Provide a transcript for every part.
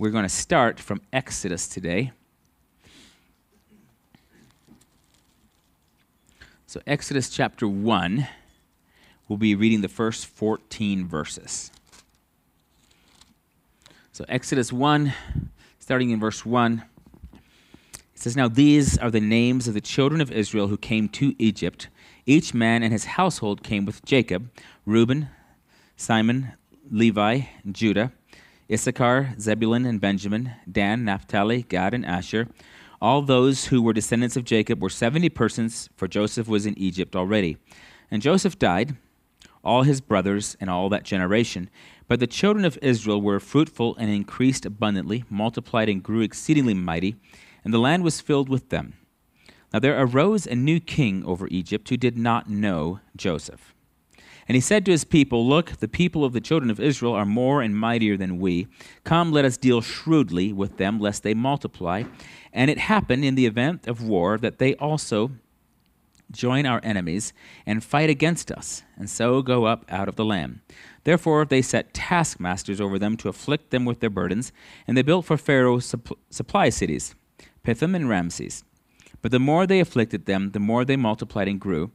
We're going to start from Exodus today. So Exodus chapter 1, we'll be reading the first 14 verses. So Exodus 1, starting in verse 1, it says, "Now these are the names of the children of Israel who came to Egypt. Each man and his household came with Jacob: Reuben, Simon, Levi, Judah, Issachar, Zebulun, and Benjamin, Dan, Naphtali, Gad, and Asher. All those who were descendants of Jacob were 70 persons, for Joseph was in Egypt already. And Joseph died, all his brothers, and all that generation. But the children of Israel were fruitful and increased abundantly, multiplied and grew exceedingly mighty, and the land was filled with them. Now there arose a new king over Egypt who did not know Joseph. And he said to his people, 'Look, the people of the children of Israel are more and mightier than we. Come, let us deal shrewdly with them, lest they multiply.' And it happened in the event of war that they also join our enemies and fight against us, and so go up out of the land. Therefore they set taskmasters over them to afflict them with their burdens, and they built for Pharaoh supply cities, Pithom and Ramses. But the more they afflicted them, the more they multiplied and grew.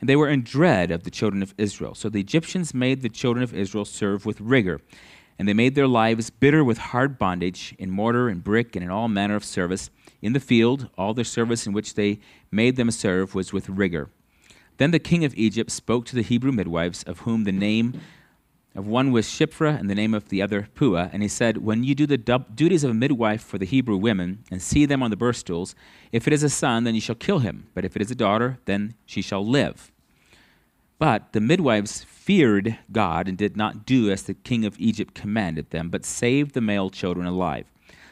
And they were in dread of the children of Israel. So the Egyptians made the children of Israel serve with rigor, and they made their lives bitter with hard bondage, in mortar and brick and in all manner of service. In the field, all the service in which they made them serve was with rigor. Then the king of Egypt spoke to the Hebrew midwives, of whom the name of one was Shiphrah and the name of the other Puah. And he said, 'When you do the duties of a midwife for the Hebrew women and see them on the birth stools, if it is a son, then you shall kill him. But if it is a daughter, then she shall live.' But the midwives feared God and did not do as the king of Egypt commanded them, but saved the male children alive.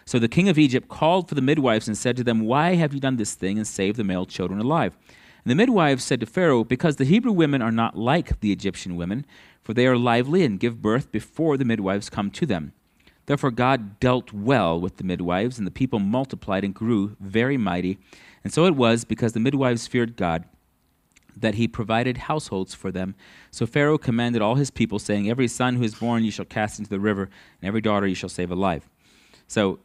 So the king of Egypt called for the midwives and said to them, 'Why have you done this thing and saved the male children alive?' And the midwives said to Pharaoh, 'Because the Hebrew women are not like the Egyptian women, for they are lively and give birth before the midwives come to them.' Therefore God dealt well with the midwives, and the people multiplied and grew very mighty. And so it was, because the midwives feared God, that he provided households for them. So Pharaoh commanded all his people, saying, 'Every son who is born you shall cast into the river, and every daughter you shall save alive.'" So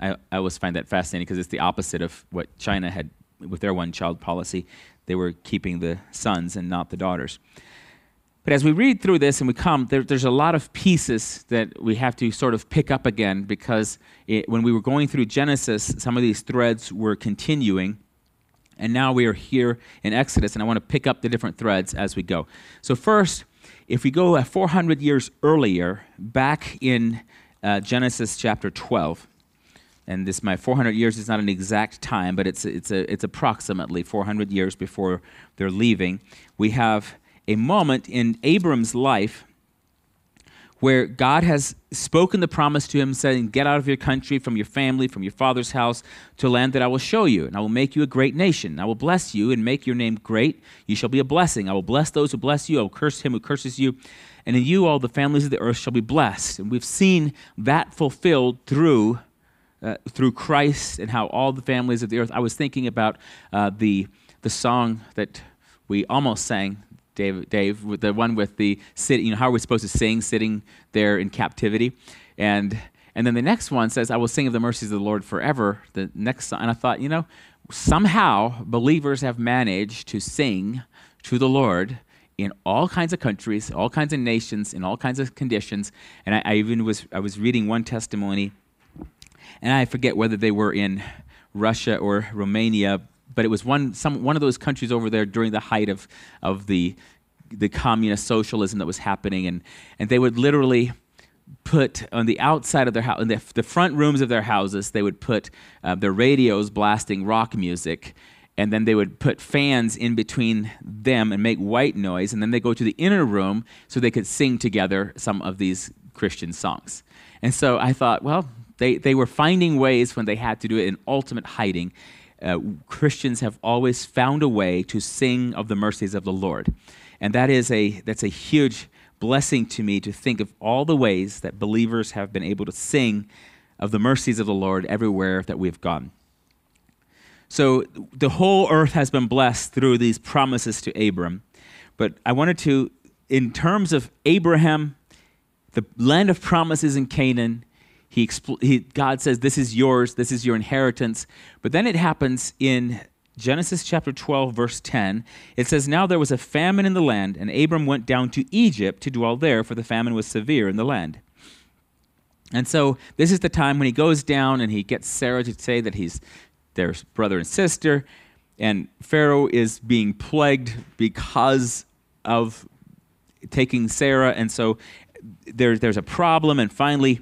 I always find that fascinating, because it's the opposite of what China had with their one-child policy. They were keeping the sons and not the daughters. But as we read through this and we come, there's a lot of pieces that we have to sort of pick up again, because when we were going through Genesis, some of these threads were continuing. And now we are here in Exodus, and I want to pick up the different threads as we go. So first, if we go 400 years earlier, back in Genesis chapter 12, and this, my 400 years is not an exact time, but it's approximately 400 years before they're leaving, we have a moment in Abram's life where God has spoken the promise to him, saying, "Get out of your country, from your family, from your father's house, to a land that I will show you, and I will make you a great nation. I will bless you and make your name great. You shall be a blessing. I will bless those who bless you. I will curse him who curses you. And in you all the families of the earth shall be blessed." And we've seen that fulfilled through Christ, and how all the families of the earth. I was thinking about the song that we almost sang, Dave, with the one with the city, how are we supposed to sing, sitting there in captivity? And then the next one says, "I will sing of the mercies of the Lord forever." The next song, and I thought, somehow believers have managed to sing to the Lord in all kinds of countries, all kinds of nations, in all kinds of conditions. And I was reading one testimony, and I forget whether they were in Russia or Romania, but it was one of those countries over there during the height of the communist socialism that was happening, and they would literally put on the outside of their house, in the front rooms of their houses, they would put their radios blasting rock music, and then they would put fans in between them and make white noise, and then they go to the inner room so they could sing together some of these Christian songs. And so I thought, well, they were finding ways when they had to do it in ultimate hiding. Christians have always found a way to sing of the mercies of the Lord. And that's a huge blessing to me, to think of all the ways that believers have been able to sing of the mercies of the Lord everywhere that we've gone. So the whole earth has been blessed through these promises to Abram. But I wanted to, in terms of Abraham, the land of promises in Canaan, God says, this is yours, this is your inheritance. But then it happens in Genesis chapter 12, verse 10. It says, now there was a famine in the land, and Abram went down to Egypt to dwell there, for the famine was severe in the land. And so this is the time when he goes down and he gets Sarah to say that he's their brother and sister, and Pharaoh is being plagued because of taking Sarah, and so there's a problem, and finally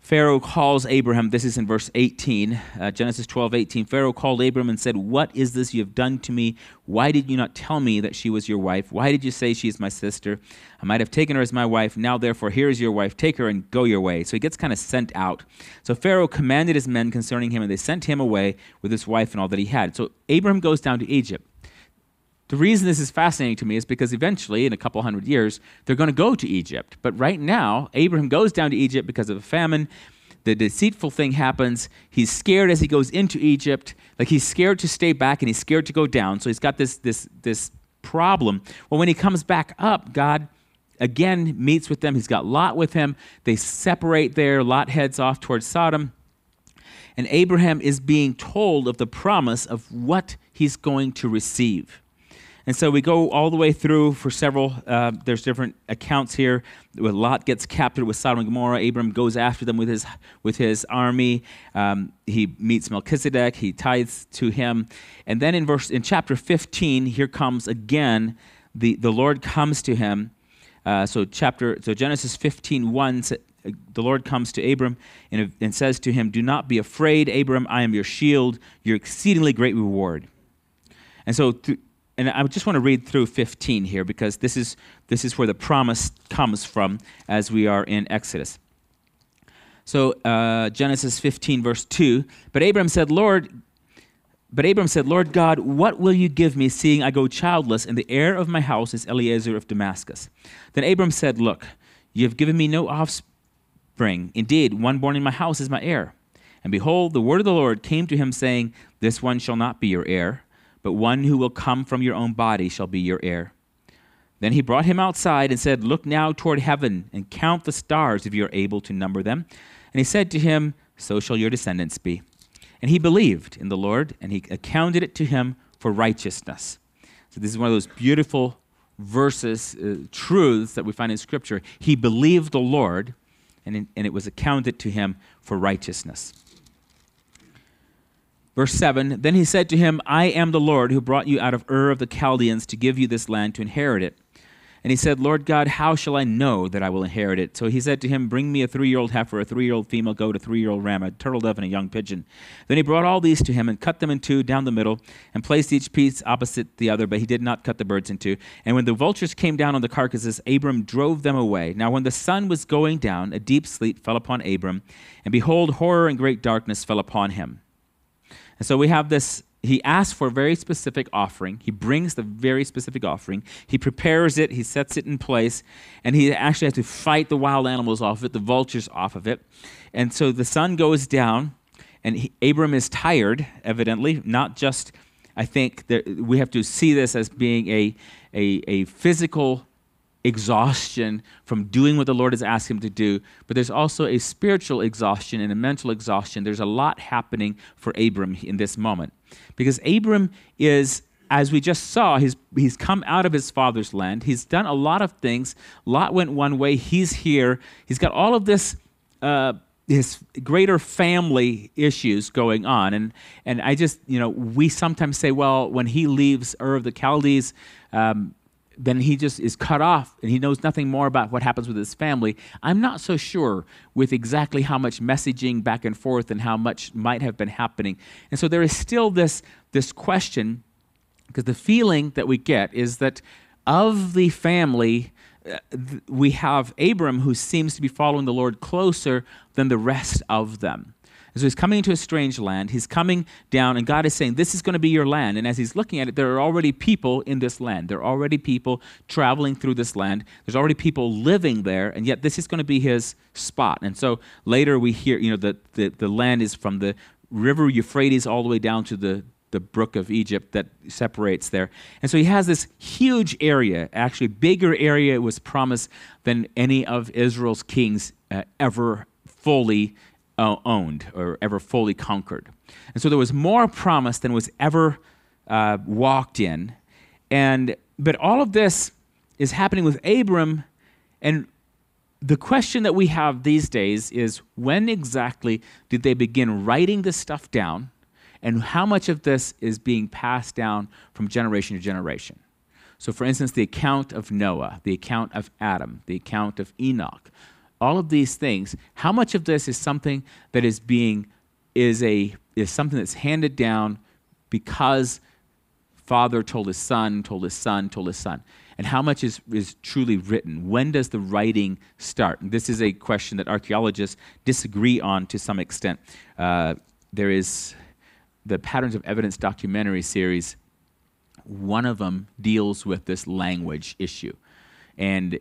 Pharaoh calls Abraham. This is in verse 18, Genesis 12, 18. Pharaoh called Abram and said, what is this you have done to me? Why did you not tell me that she was your wife? Why did you say she is my sister? I might have taken her as my wife. Now, therefore, here is your wife. Take her and go your way. So he gets kind of sent out. So Pharaoh commanded his men concerning him, and they sent him away with his wife and all that he had. So Abram goes down to Egypt. The reason this is fascinating to me is because eventually, in a couple hundred years, they're going to go to Egypt. But right now, Abraham goes down to Egypt because of a famine. The deceitful thing happens. He's scared as he goes into Egypt. Like, he's scared to stay back, and he's scared to go down. So he's got this problem. Well, when he comes back up, God again meets with them. He's got Lot with him. They separate there. Lot heads off towards Sodom. And Abraham is being told of the promise of what he's going to receive. And so we go all the way through for several, there's different accounts here. Lot gets captured with Sodom and Gomorrah. Abram goes after them with his army. He meets Melchizedek. He tithes to him. And then in chapter 15, here comes again, the Lord comes to him. So Genesis 15:1, the Lord comes to Abram and says to him, do not be afraid, Abram, I am your shield, your exceedingly great reward. And so and I just want to read through 15 here, because this is where the promise comes from as we are in Exodus. So Genesis 15, verse 2, But Abram said, Lord God, what will you give me, seeing I go childless, and the heir of my house is Eliezer of Damascus? Then Abram said, look, you have given me no offspring. Indeed, one born in my house is my heir. And behold, the word of the Lord came to him, saying, this one shall not be your heir, but one who will come from your own body shall be your heir. Then he brought him outside and said, look now toward heaven and count the stars if you are able to number them. And he said to him, so shall your descendants be. And he believed in the Lord, and he accounted it to him for righteousness. So this is one of those beautiful verses, truths that we find in Scripture. He believed the Lord, and it was accounted to him for righteousness. Verse 7, then he said to him, I am the Lord who brought you out of Ur of the Chaldeans to give you this land to inherit it. And he said, Lord God, how shall I know that I will inherit it? So he said to him, bring me a 3-year-old heifer, a 3-year-old female goat, a 3-year-old ram, a turtle dove, and a young pigeon. Then he brought all these to him and cut them in two down the middle and placed each piece opposite the other, but he did not cut the birds in two. And when the vultures came down on the carcasses, Abram drove them away. Now when the sun was going down, a deep sleep fell upon Abram, and behold, horror and great darkness fell upon him. And so we have this, he asks for a very specific offering. He brings the very specific offering. He prepares it. He sets it in place. And he actually has to fight the wild animals off of it, the vultures off of it. And so the sun goes down, and Abram is tired, evidently, not just, I think, that we have to see this as being a physical exhaustion from doing what the Lord has asked him to do, but there's also a spiritual exhaustion and a mental exhaustion. There's a lot happening for Abram in this moment, because Abram is, as we just saw, he's come out of his father's land. He's done a lot of things. Lot went one way. He's here. He's got all of this his greater family issues going on, and I just, we sometimes say, well, when he leaves Ur of the Chaldees, then he just is cut off, and he knows nothing more about what happens with his family. I'm not so sure with exactly how much messaging back and forth and how much might have been happening. And so there is still this question, because the feeling that we get is that of the family, we have Abram, who seems to be following the Lord closer than the rest of them. And so he's coming into a strange land. He's coming down, and God is saying, this is going to be your land. And as he's looking at it, there are already people in this land. There are already people traveling through this land. There's already people living there, and yet this is going to be his spot. And so later we hear, the land is from the river Euphrates all the way down to the brook of Egypt that separates there. And so he has this huge area, actually bigger area was promised than any of Israel's kings ever fully owned or ever fully conquered. And so there was more promise than was ever walked in. But all of this is happening with Abram, and the question that we have these days is, when exactly did they begin writing this stuff down, and how much of this is being passed down from generation to generation? So for instance, the account of Noah, the account of Adam, the account of Enoch, all of these things, how much of this is something that is being, is something that's handed down because father told his son, told his son, told his son? And how much is truly written? When does the writing start? And this is a question that archaeologists disagree on to some extent. There is the Patterns of Evidence documentary series. One of them deals with this language issue. And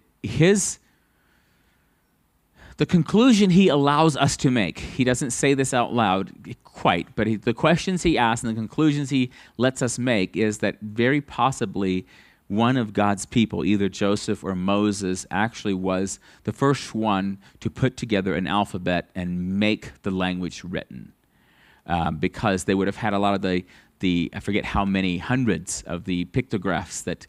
the conclusion he allows us to make, he doesn't say this out loud quite, but the questions he asks and the conclusions he lets us make is that very possibly one of God's people, either Joseph or Moses, actually was the first one to put together an alphabet and make the language written, because they would have had a lot of the I forget how many hundreds of the pictographs that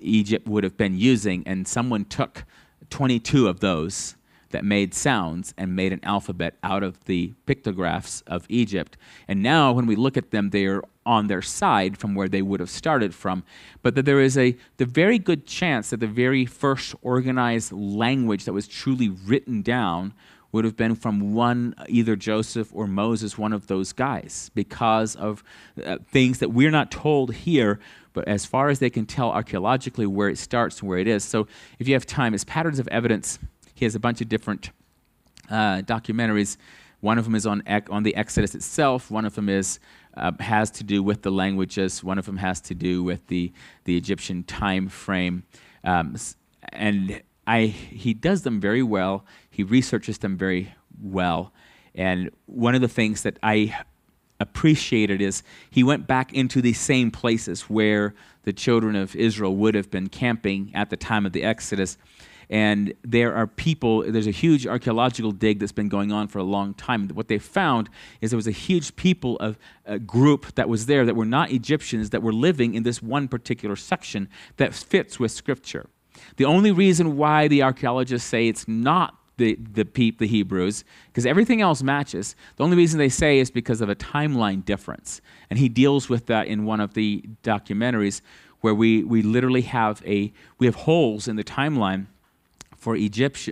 Egypt would have been using, and someone took 22 of those that made sounds and made an alphabet out of the pictographs of Egypt. And now when we look at them, they're on their side from where they would have started from. But that there is the very good chance that the very first organized language that was truly written down would have been from either Joseph or Moses, one of those guys, because of things that we're not told here, but as far as they can tell archaeologically where it starts and where it is. So if you have time, it's Patterns of Evidence. He has a bunch of different documentaries. One of them is on the Exodus itself. One of them has to do with the languages. One of them has to do with the Egyptian time frame. He does them very well. He researches them very well. And one of the things that I appreciated is he went back into the same places where the children of Israel would have been camping at the time of the Exodus. And there's a huge archaeological dig that's been going on for a long time. What they found is there was a huge people of a group that was there that were not Egyptians, that were living in this one particular section that fits with Scripture. The only reason why the archaeologists say it's not the Hebrews, because everything else matches. The only reason they say is because of a timeline difference. And he deals with that in one of the documentaries where we literally have holes in the timeline for Egypt,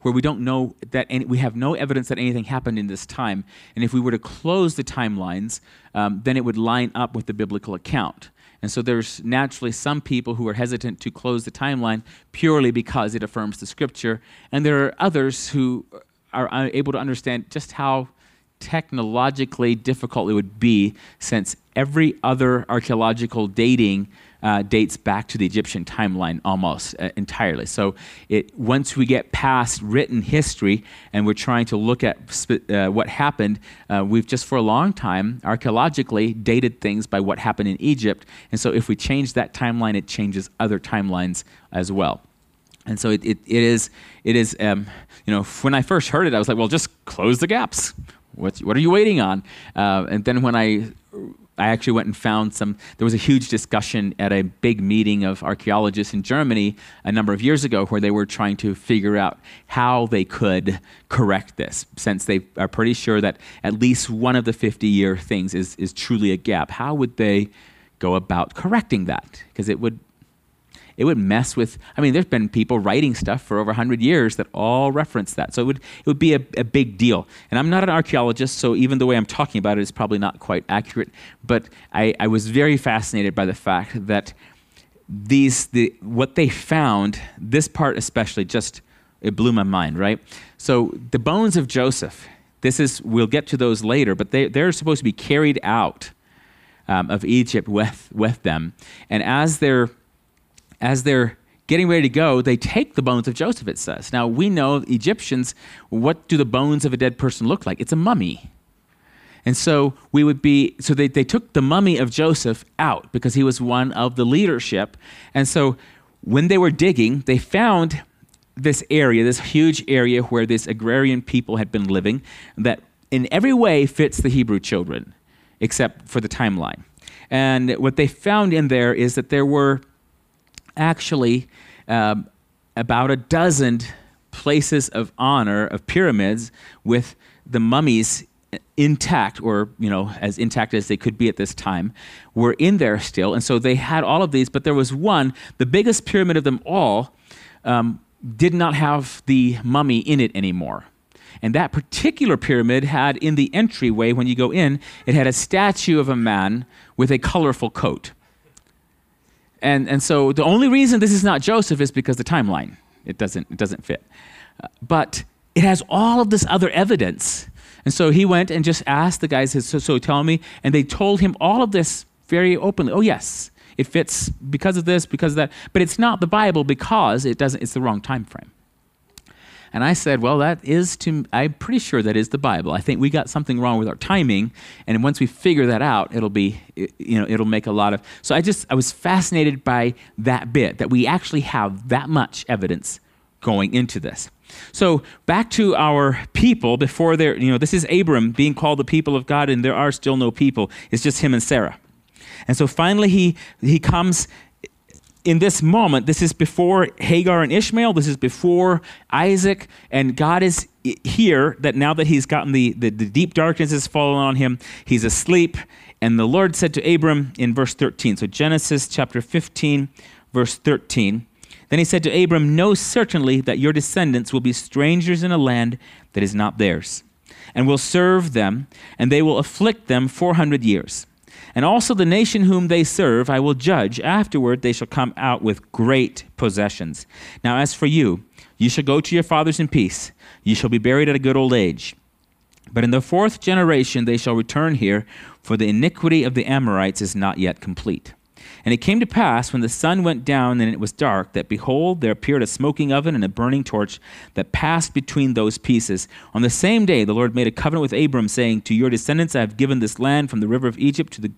where we don't know that we have no evidence that anything happened in this time. And if we were to close the timelines, then it would line up with the biblical account. And so there's naturally some people who are hesitant to close the timeline purely because it affirms the Scripture. And there are others who are able to understand just how technologically difficult it would be, since every other archaeological dating dates back to the Egyptian timeline almost entirely. So once we get past written history and we're trying to look at what happened, we've just for a long time archaeologically dated things by what happened in Egypt. And so if we change that timeline, it changes other timelines as well. And so it is when I first heard it, I was like, well, just close the gaps. What are you waiting on? And then when I actually went and found there was a huge discussion at a big meeting of archaeologists in Germany a number of years ago where they were trying to figure out how they could correct this, since they are pretty sure that at least one of the 50-year things is truly a gap. How would they go about correcting that? Because it would mess with, there's been people writing stuff for over 100 years that all reference that. So it would be a big deal. And I'm not an archaeologist, so even the way I'm talking about it is probably not quite accurate. But I was very fascinated by the fact that what they found, this part especially, it blew my mind, right? So the bones of Joseph, we'll get to those later, but they're supposed to be carried out of Egypt with them. And as they're getting ready to go, they take the bones of Joseph, it says. Now, we know Egyptians, what do the bones of a dead person look like? It's a mummy. And so they took the mummy of Joseph out because he was one of the leadership. And so when they were digging, they found this area, this huge area where this agrarian people had been living, that in every way fits the Hebrew children, except for the timeline. And what they found in there is that there were actually about a dozen places of honor of pyramids with the mummies intact, or as intact as they could be at this time, were in there still. And so they had all of these, but there was one, the biggest pyramid of them all, did not have the mummy in it anymore. And that particular pyramid had, in the entryway when you go in, it had a statue of a man with a colorful coat. And so the only reason this is not Joseph is because the timeline, it doesn't fit. But it has all of this other evidence. And so he went and just asked the guys, so tell me, and they told him all of this very openly. Oh yes, it fits because of this, because of that, but it's not the Bible because it's the wrong time frame. And I said, well, I'm pretty sure that is the Bible. I think we got something wrong with our timing, and once we figure that out, it'll make a lot of. So I was fascinated by that bit, that we actually have that much evidence going into this. So back to our people before they're, this is Abram being called the people of God, and there are still no people. It's just him and Sarah. And so finally he comes in this moment. This is before Hagar and Ishmael. This is before Isaac. And God is here that now that he's gotten the deep darkness has fallen on him, he's asleep. And the Lord said to Abram in verse 13. So Genesis chapter 15, verse 13. Then he said to Abram, "Know certainly that your descendants will be strangers in a land that is not theirs, and will serve them, and they will afflict them 400 years. And also the nation whom they serve I will judge. Afterward they shall come out with great possessions. Now as for you, you shall go to your fathers in peace. You shall be buried at a good old age. But in the fourth generation they shall return here, for the iniquity of the Amorites is not yet complete." And it came to pass, when the sun went down and it was dark, that behold, there appeared a smoking oven and a burning torch that passed between those pieces. On the same day, the Lord made a covenant with Abram, saying, "To your descendants I have given this land, from the river of Egypt to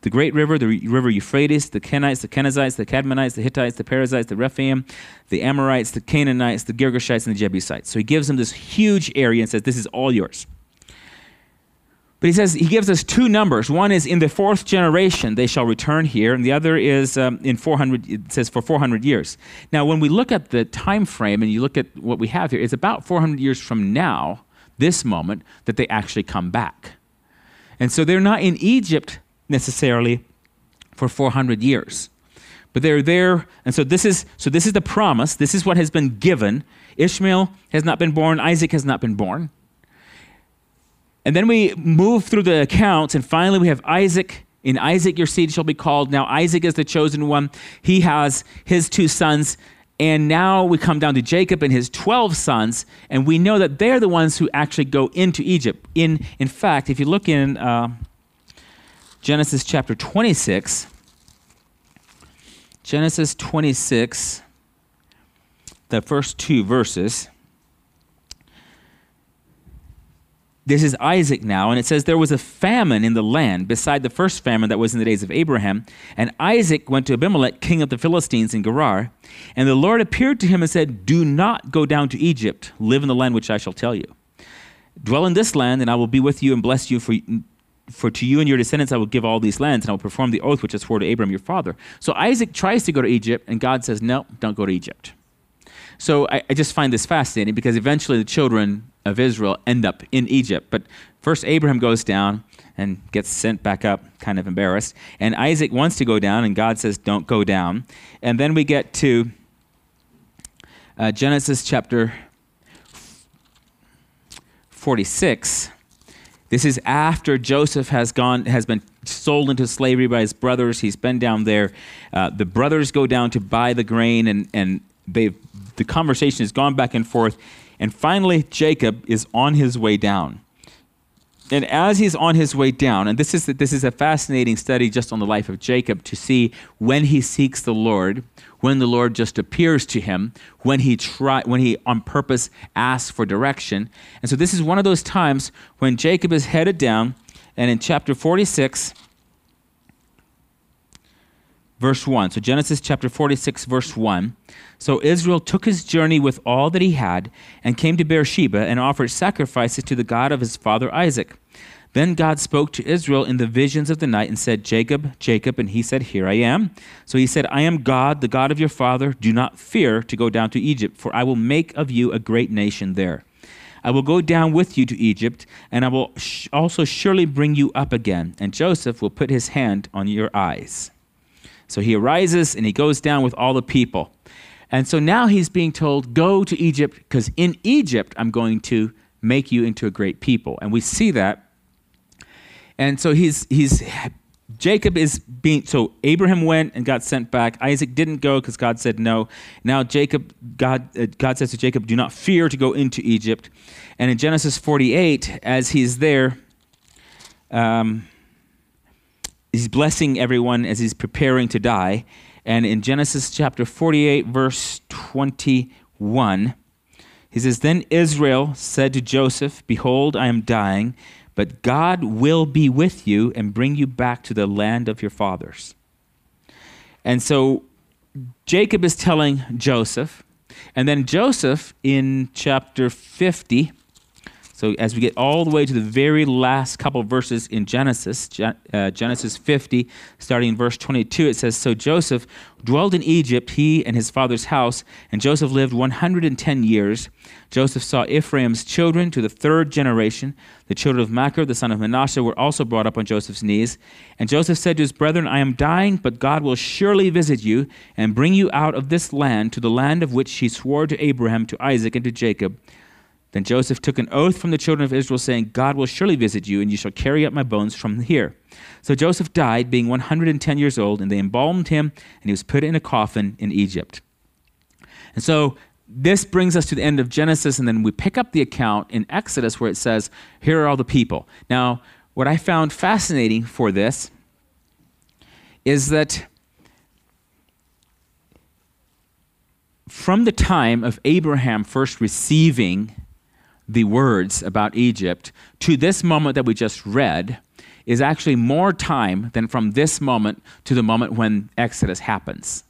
the great river, the river Euphrates, the Kenites, the Kenizzites, the Kadmonites, the Hittites, the Perizzites, the Rephaim, the Amorites, the Canaanites, the Girgashites, and the Jebusites." So he gives them this huge area and says, "This is all yours." But he says, he gives us two numbers. One is in the fourth generation, they shall return here. And the other is it says for 400 years. Now, when we look at the time frame and you look at what we have here, it's about 400 years from now, this moment, that they actually come back. And so they're not in Egypt necessarily for 400 years, but they're there. And so this is the promise. This is what has been given. Ishmael has not been born. Isaac has not been born. And then we move through the accounts, and finally we have Isaac. "In Isaac your seed shall be called." Now Isaac is the chosen one. He has his two sons. And now we come down to Jacob and his 12 sons, and we know that they're the ones who actually go into Egypt. In fact, if you look in Genesis chapter 26, Genesis 26, the first two verses, this is Isaac now, and it says, "There was a famine in the land beside the first famine that was in the days of Abraham. And Isaac went to Abimelech, king of the Philistines in Gerar. And the Lord appeared to him and said, 'Do not go down to Egypt. Live in the land which I shall tell you. Dwell in this land, and I will be with you and bless you, for to you and your descendants I will give all these lands, and I will perform the oath which I swore to Abram your father.'" So Isaac tries to go to Egypt, and God says, "No, don't go to Egypt." So I just find this fascinating, because eventually the children of Israel end up in Egypt. But first Abraham goes down and gets sent back up, kind of embarrassed. And Isaac wants to go down, and God says, "Don't go down." And then we get to Genesis chapter 46. This is after Joseph has been sold into slavery by his brothers. He's been down there. The brothers go down to buy the grain, and the conversation has gone back and forth. And finally, Jacob is on his way down. And as he's on his way down, and this is a fascinating study just on the life of Jacob, to see when he seeks the Lord, when the Lord just appears to him, when he on purpose asks for direction. And so this is one of those times when Jacob is headed down, and in chapter 46, verse 1. So Genesis chapter 46, verse 1. So Israel took his journey with all that he had and came to Beersheba and offered sacrifices to the God of his father Isaac. Then God spoke to Israel in the visions of the night and said, Jacob, Jacob, and he said, Here I am. So he said, I am God, the God of your father. Do not fear to go down to Egypt, for I will make of you a great nation there. I will go down with you to Egypt, and I will also surely bring you up again, and Joseph will put his hand on your eyes. So he arises and he goes down with all the people. And so now he's being told, go to Egypt, because in Egypt I'm going to make you into a great people. And we see that. And so Jacob is being, so Abraham went and got sent back. Isaac didn't go because God said no. Now God says to Jacob, do not fear to go into Egypt. And in Genesis 48, as he's there, he's blessing everyone as he's preparing to die. And in Genesis chapter 48, verse 21, he says, Then Israel said to Joseph, Behold, I am dying, but God will be with you and bring you back to the land of your fathers. And so Jacob is telling Joseph, and then Joseph in chapter 50, so as we get all the way to the very last couple of verses in Genesis, Genesis 50, starting in verse 22, it says, So Joseph dwelled in Egypt, he and his father's house, and Joseph lived 110 years. Joseph saw Ephraim's children to the third generation. The children of Machir, the son of Manasseh, were also brought up on Joseph's knees. And Joseph said to his brethren, I am dying, but God will surely visit you and bring you out of this land to the land of which he swore to Abraham, to Isaac, and to Jacob. Then Joseph took an oath from the children of Israel, saying, God will surely visit you, and you shall carry up my bones from here. So Joseph died, being 110 years old, and they embalmed him, and he was put in a coffin in Egypt. And so this brings us to the end of Genesis, and then we pick up the account in Exodus where it says, here are all the people. Now, what I found fascinating for this is that from the time of Abraham first receiving the words about Egypt to this moment that we just read is actually more time than from this moment to the moment when Exodus happens.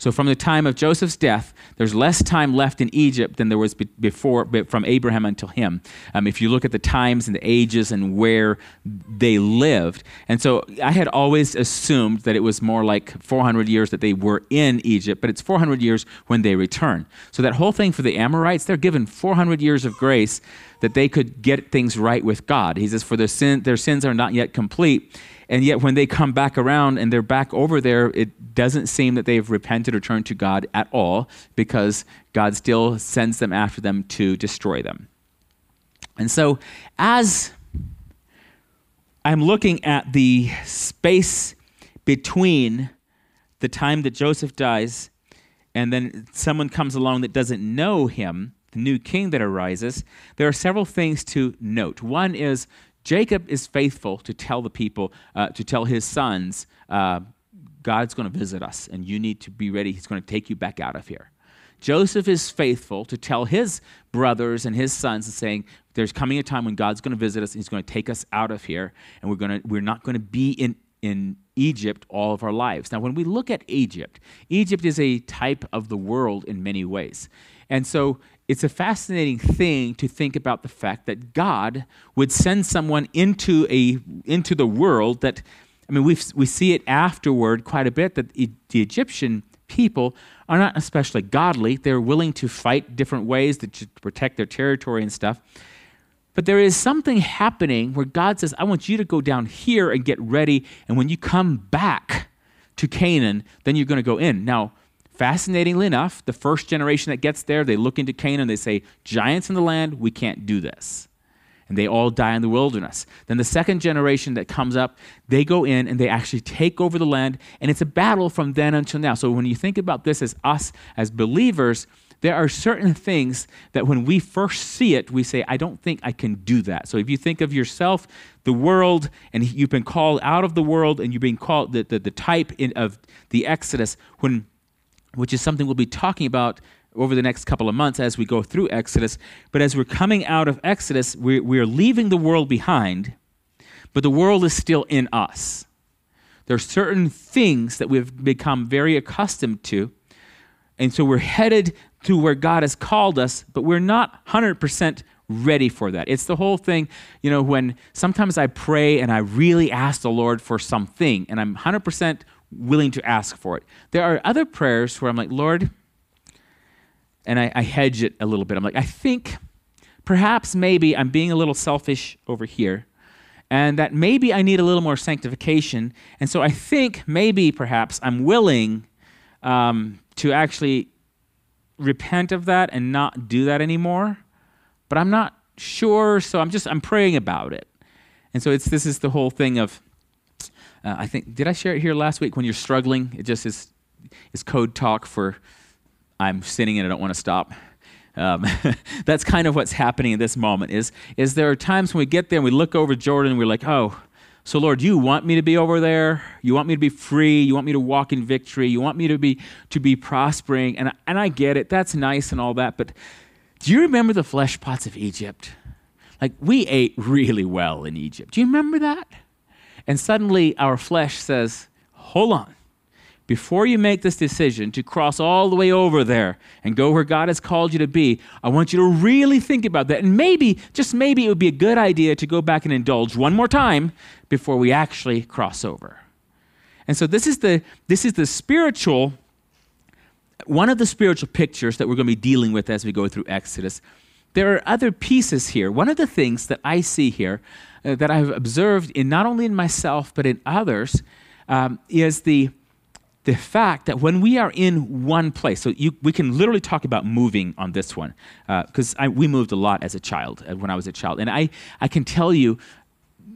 So from the time of Joseph's death, there's less time left in Egypt than there was before, from Abraham until him. If you look at the times and the ages and where they lived. And so I had always assumed that it was more like 400 years that they were in Egypt, but it's 400 years when they return. So that whole thing for the Amorites, they're given 400 years of grace that they could get things right with God. He says, for their sins are not yet complete. And yet when they come back around and they're back over there, it doesn't seem that they've repented or turned to God at all, because God still sends them after them to destroy them. And so as I'm looking at the space between the time that Joseph dies and then someone comes along that doesn't know him, the new king that arises, there are several things to note. One is, Jacob is faithful to tell the people, to tell his sons, God's going to visit us and you need to be ready. He's going to take you back out of here. Joseph is faithful to tell his brothers and his sons and saying, there's coming a time when God's going to visit us and he's going to take us out of here, and we're not going to be in Egypt all of our lives. Now, when we look at Egypt, Egypt is a type of the world in many ways. And so it's a fascinating thing to think about the fact that God would send someone into the world that, I mean, we see it afterward quite a bit, that the Egyptian people are not especially godly. They're willing to fight different ways to protect their territory and stuff. But there is something happening where God says, I want you to go down here and get ready, and when you come back to Canaan, then you're going to go in. Now, fascinatingly enough, the first generation that gets there, they look into Canaan, they say, giants in the land, we can't do this. And they all die in the wilderness. Then the second generation that comes up, they go in and they actually take over the land, and it's a battle from then until now. So when you think about this as us, as believers, there are certain things that when we first see it, we say, I don't think I can do that. So if you think of yourself, the world, and you've been called out of the world, and you've been called the type of the Exodus, which is something we'll be talking about over the next couple of months as we go through Exodus. But as we're coming out of Exodus, we're leaving the world behind, but the world is still in us. There are certain things that we've become very accustomed to, and so we're headed to where God has called us, but we're not 100% ready for that. It's the whole thing, you know, when sometimes I pray and I really ask the Lord for something, and I'm 100% willing to ask for it. There are other prayers where I'm like, Lord, and I hedge it a little bit. I'm like, I think perhaps maybe I'm being a little selfish over here, and that maybe I need a little more sanctification. And so I think maybe perhaps I'm willing to actually repent of that and not do that anymore, but I'm not sure, so I'm praying about it. And so this is the whole thing of, I think, did I share it here last week? When you're struggling, it just is code talk for I'm sinning and I don't want to stop. That's kind of what's happening in this moment is there are times when we get there and we look over Jordan and we're like, oh, so Lord, you want me to be over there? You want me to be free? You want me to walk in victory? You want me to be prospering? And I get it. That's nice and all that. But do you remember the flesh pots of Egypt? Like, we ate really well in Egypt. Do you remember that? And suddenly our flesh says, hold on. Before you make this decision to cross all the way over there and go where God has called you to be, I want you to really think about that. And maybe, just maybe, it would be a good idea to go back and indulge one more time before we actually cross over. And so this is the spiritual, one of the spiritual pictures that we're going to be dealing with as we go through Exodus. There are other pieces here. One of the things that I see here that I've observed in not only in myself but in others is the fact that when we are in one place, so we can literally talk about moving on this one, because we moved a lot as a child, when I was a child. And I can tell you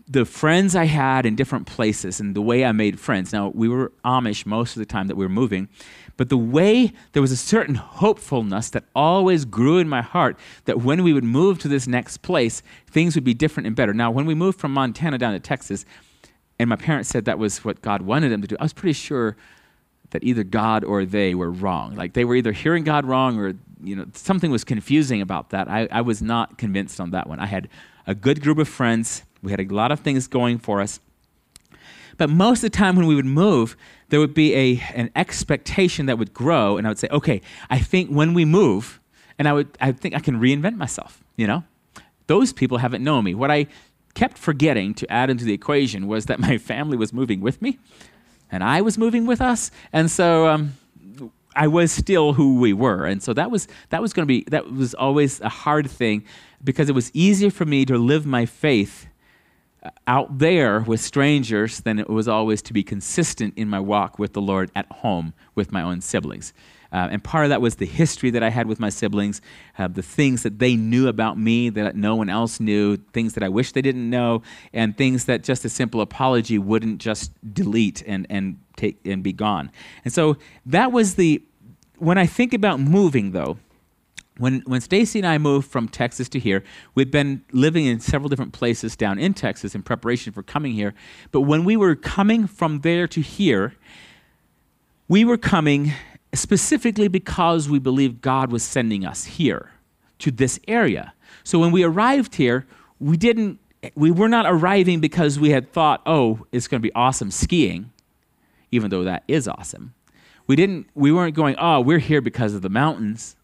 the friends I had in different places and the way I made friends. Now, we were Amish most of the time that we were moving, but the way there was a certain hopefulness that always grew in my heart that when we would move to this next place, things would be different and better. Now, when we moved from Montana down to Texas, and my parents said that was what God wanted them to do, I was pretty sure that either God or they were wrong. Like, they were either hearing God wrong or, you know, something was confusing about that. I was not convinced on that one. I had a good group of friends. We had a lot of things going for us. But most of the time when we would move, there would be an expectation that would grow, and I would say, okay, I think when we move, and I think I can reinvent myself, you know? Those people haven't known me. What I kept forgetting to add into the equation was that my family was moving with me, and I was moving with us, and so I was still who we were, and so that was always a hard thing, because it was easier for me to live my faith out there with strangers than it was always to be consistent in my walk with the Lord at home with my own siblings. And part of that was the history that I had with my siblings, the things that they knew about me that no one else knew, things that I wish they didn't know, and things that just a simple apology wouldn't just delete and take and be gone. And so that was when I think about moving though, when Stacy and I moved from Texas to here, we'd been living in several different places down in Texas in preparation for coming here. But when we were coming from there to here, we were coming specifically because we believed God was sending us here to this area. So when we arrived here, we were not arriving because we had thought, oh, it's going to be awesome skiing, even though that is awesome. We weren't going, oh, we're here because of the mountains.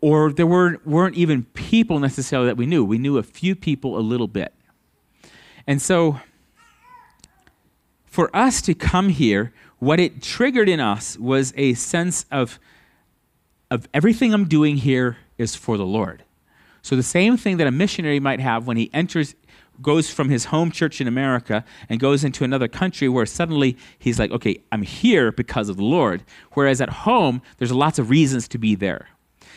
Or there weren't even people necessarily that we knew. We knew a few people a little bit. And so for us to come here, what it triggered in us was a sense of everything I'm doing here is for the Lord. So the same thing that a missionary might have when he goes from his home church in America and goes into another country where suddenly he's like, okay, I'm here because of the Lord. Whereas at home, there's lots of reasons to be there.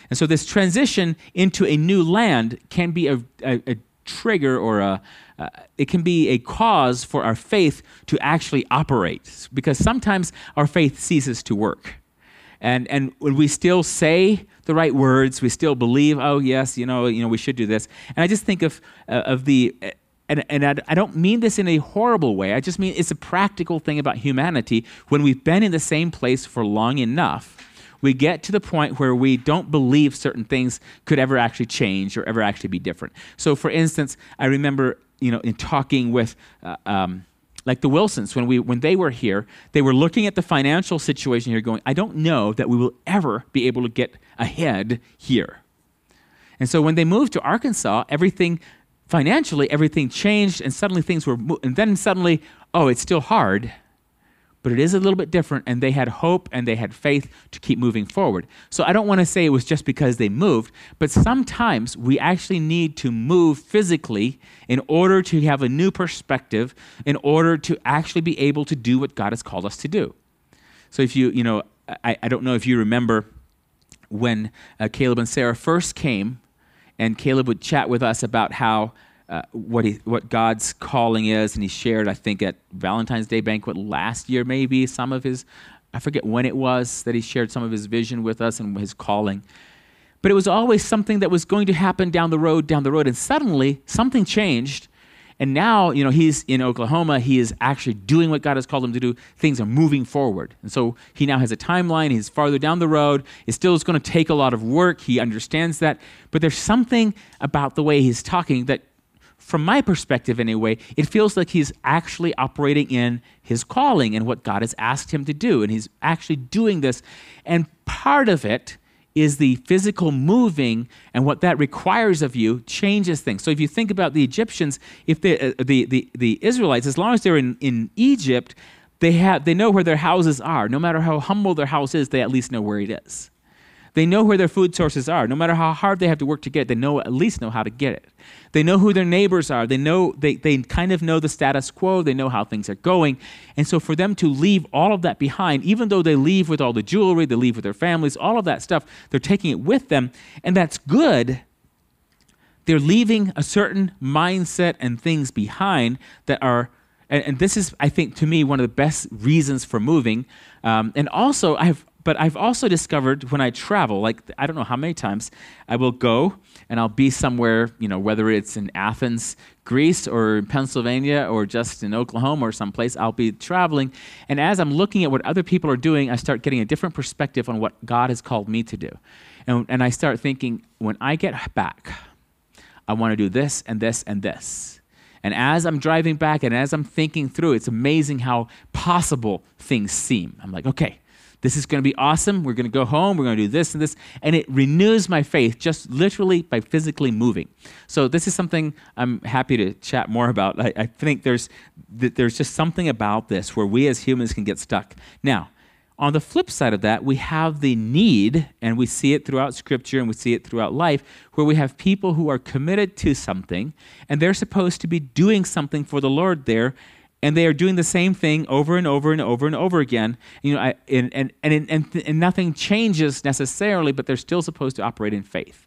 And so this transition into a new land can be a trigger or it can be a cause for our faith to actually operate, because sometimes our faith ceases to work. And when we still say the right words, we still believe, oh yes, you know, we should do this. And I just think of I don't mean this in a horrible way. I just mean it's a practical thing about humanity. When we've been in the same place for long enough, we get to the point where we don't believe certain things could ever actually change or ever actually be different. So for instance, I remember, in talking with Like the Wilsons, when they were here, they were looking at the financial situation here going, I don't know that we will ever be able to get ahead here. And so when they moved to Arkansas, everything financially, everything changed, and suddenly things were, and then suddenly, oh, it's still hard, but it is a little bit different, and they had hope and they had faith to keep moving forward. So I don't want to say it was just because they moved, but sometimes we actually need to move physically in order to have a new perspective, in order to actually be able to do what God has called us to do. So if you, I don't know if you remember when Caleb and Sarah first came, and Caleb would chat with us about how what God's calling is, and he shared, I think, at Valentine's Day banquet last year, maybe some of his, I forget when it was that he shared some of his vision with us and his calling. But it was always something that was going to happen down the road, and suddenly something changed, and now he's in Oklahoma. He is actually doing what God has called him to do. Things are moving forward, and so he now has a timeline. He's farther down the road. It still is going to take a lot of work. He understands that, but there's something about the way he's talking that, from my perspective anyway, it feels like he's actually operating in his calling and what God has asked him to do, and he's actually doing this. And part of it is the physical moving, and what that requires of you changes things. So if you think about the Egyptians, if the Israelites, as long as they're in Egypt, they know where their houses are. No matter how humble their house is, they at least know where it is. They know where their food sources are. No matter how hard they have to work to get it, they at least know how to get it. They know who their neighbors are. They kind of know the status quo. They know how things are going. And so for them to leave all of that behind, even though they leave with all the jewelry, they leave with their families, all of that stuff, they're taking it with them, and that's good. They're leaving a certain mindset and things behind that are, and this is, I think, to me, one of the best reasons for moving. And also, I've also discovered when I travel, like I don't know how many times, I will go and I'll be somewhere, whether it's in Athens, Greece, or Pennsylvania, or just in Oklahoma or someplace, I'll be traveling. And as I'm looking at what other people are doing, I start getting a different perspective on what God has called me to do. And I start thinking, when I get back, I want to do this and this and this. And as I'm driving back and as I'm thinking through, it's amazing how possible things seem. I'm like, okay, this is going to be awesome. We're going to go home. We're going to do this and this. And it renews my faith just literally by physically moving. So this is something I'm happy to chat more about. I think there's just something about this where we as humans can get stuck. Now, on the flip side of that, we have the need, and we see it throughout Scripture and we see it throughout life, where we have people who are committed to something, and they're supposed to be doing something for the Lord there, and they are doing the same thing over and over and over and over again. And nothing changes necessarily, but they're still supposed to operate in faith.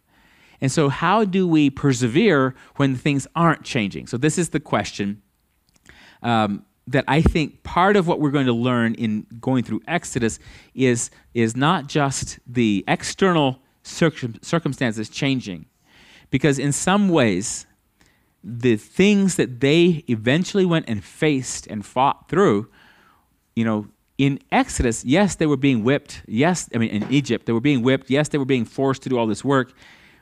And so how do we persevere when things aren't changing? So this is the question that I think part of what we're going to learn in going through Exodus is not just the external circumstances changing, because in some ways, the things that they eventually went and faced and fought through, in Exodus, yes, they were being whipped. Yes, in Egypt, they were being whipped. Yes, they were being forced to do all this work,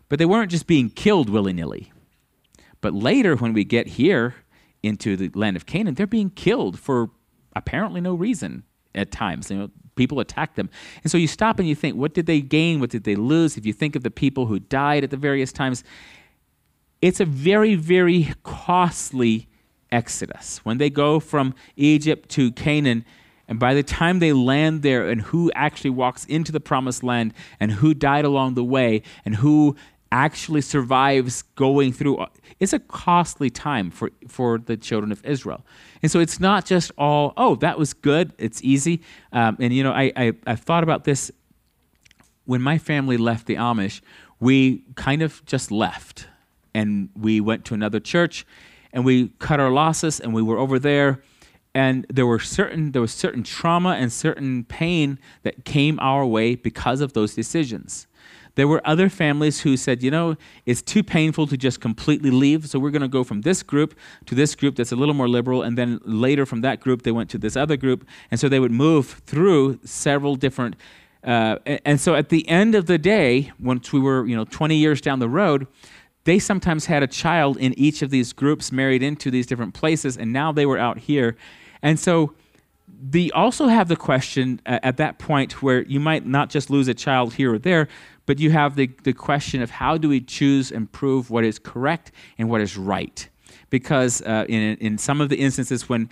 but they weren't just being killed willy-nilly. But later, when we get here into the land of Canaan, they're being killed for apparently no reason at times. People attack them. And so you stop and you think, what did they gain? What did they lose? If you think of the people who died at the various times, it's a very, very costly exodus. When they go from Egypt to Canaan, and by the time they land there, and who actually walks into the promised land, and who died along the way, and who actually survives going through, it's a costly time for the children of Israel. And so it's not just all, oh, that was good, it's easy. I thought about this. When my family left the Amish, we kind of just left. And we went to another church, and we cut our losses, and we were over there, and there was certain trauma and certain pain that came our way because of those decisions. There were other families who said, it's too painful to just completely leave, so we're going to go from this group to this group that's a little more liberal, and then later from that group they went to this other group, and so they would move through several different. And so at the end of the day, once we were 20 years down the road, they sometimes had a child in each of these groups married into these different places, and now they were out here. And so they also have the question at that point where you might not just lose a child here or there, but you have the question of how do we choose and prove what is correct and what is right? Because in some of the instances when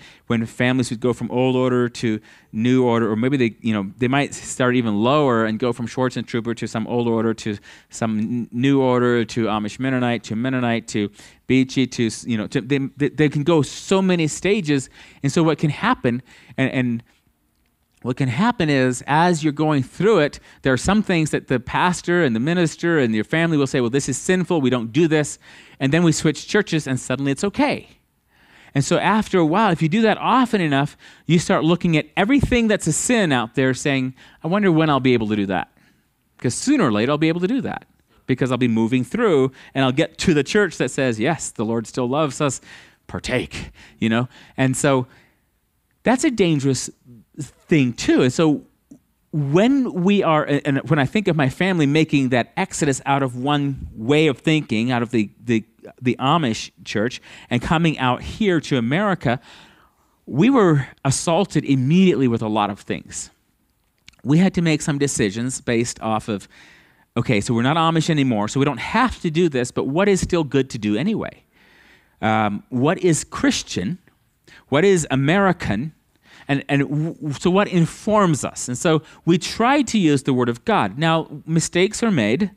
families would go from old order to new order, or maybe they might start even lower and go from Schwarzentrupper to some old order to some new order to Amish Mennonite to Beachy to they can go so many stages. And so what can happen and what can happen is, as you're going through it, there are some things that the pastor and the minister and your family will say, well, this is sinful, we don't do this. And then we switch churches and suddenly it's okay. And so after a while, if you do that often enough, you start looking at everything that's a sin out there saying, I wonder when I'll be able to do that. Because sooner or later, I'll be able to do that. Because I'll be moving through and I'll get to the church that says, yes, the Lord still loves us, partake, And so that's a dangerous thing too. And so when we are, and when I think of my family making that exodus out of one way of thinking, out of the Amish church, and coming out here to America, we were assaulted immediately with a lot of things. We had to make some decisions based off of, okay, so we're not Amish anymore, so we don't have to do this, but what is still good to do anyway? What is Christian? What is American? And so what informs us? And so we try to use the Word of God. Now, mistakes are made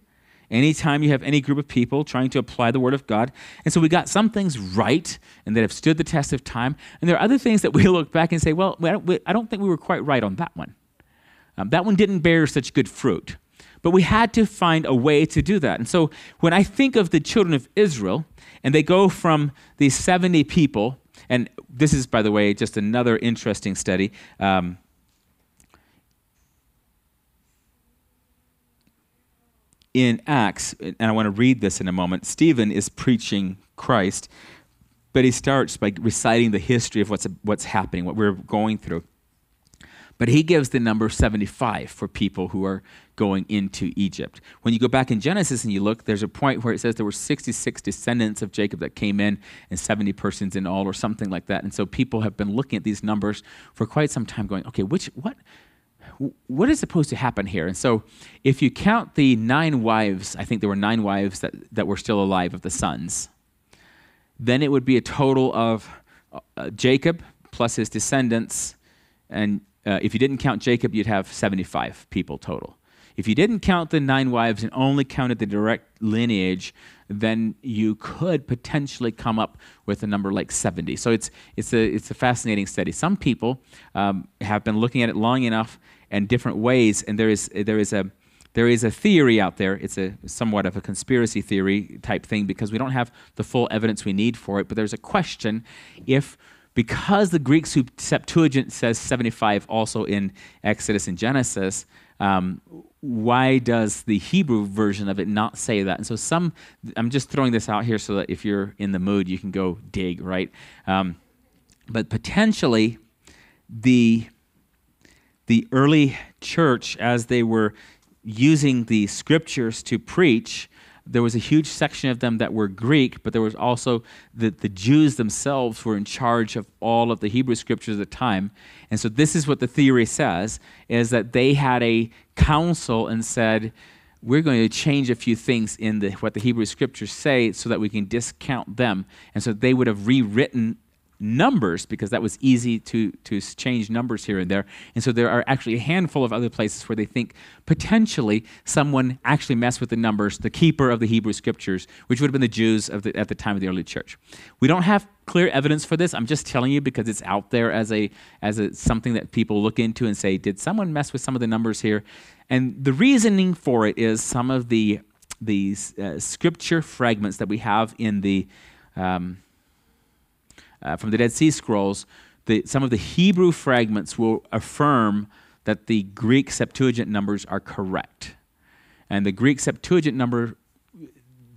anytime you have any group of people trying to apply the Word of God. And so we got some things right and that have stood the test of time. And there are other things that we look back and say, well, I don't think we were quite right on that one. That one didn't bear such good fruit. But we had to find a way to do that. And so when I think of the children of Israel, and they go from these 70 people, and this is, by the way, just another interesting study. In Acts, and I want to read this in a moment, Stephen is preaching Christ, but he starts by reciting the history of what's happening, what we're going through. But he gives the number 75 for people who are going into Egypt. When you go back in Genesis and you look, there's a point where it says there were 66 descendants of Jacob that came in and 70 persons in all or something like that. And so people have been looking at these numbers for quite some time going, okay, what is supposed to happen here? And so if you count the 9 wives, I think there were 9 wives that were still alive of the sons, then it would be a total of Jacob plus his descendants, and if you didn't count Jacob, you'd have 75 people total. If you didn't count the 9 wives and only counted the direct lineage, then you could potentially come up with a number like 70. So it's a fascinating study. Some people have been looking at it long enough in different ways, and there is a theory out there. It's a somewhat of a conspiracy theory type thing because we don't have the full evidence we need for it. But there's a question if. Because the Greek Septuagint says 75 also in Exodus and Genesis, why does the Hebrew version of it not say that? And so I'm just throwing this out here so that if you're in the mood, you can go dig, right? But potentially, the early church, as they were using the scriptures to preach, there was a huge section of them that were Greek, but there was also the Jews themselves were in charge of all of the Hebrew scriptures at the time. And so this is what the theory says, is that they had a council and said, we're going to change a few things in what the Hebrew scriptures say so that we can discount them. And so they would have rewritten numbers because that was easy to change numbers here and there. And so there are actually a handful of other places where they think potentially someone actually messed with the numbers, the keeper of the Hebrew scriptures, which would have been the Jews at the time of the early church. We don't have clear evidence for this. I'm just telling you because it's out there as a something that people look into and say, did someone mess with some of the numbers here? And the reasoning for it is some of these scripture fragments that we have in the from the Dead Sea Scrolls, some of the Hebrew fragments will affirm that the Greek Septuagint numbers are correct. And the Greek Septuagint number,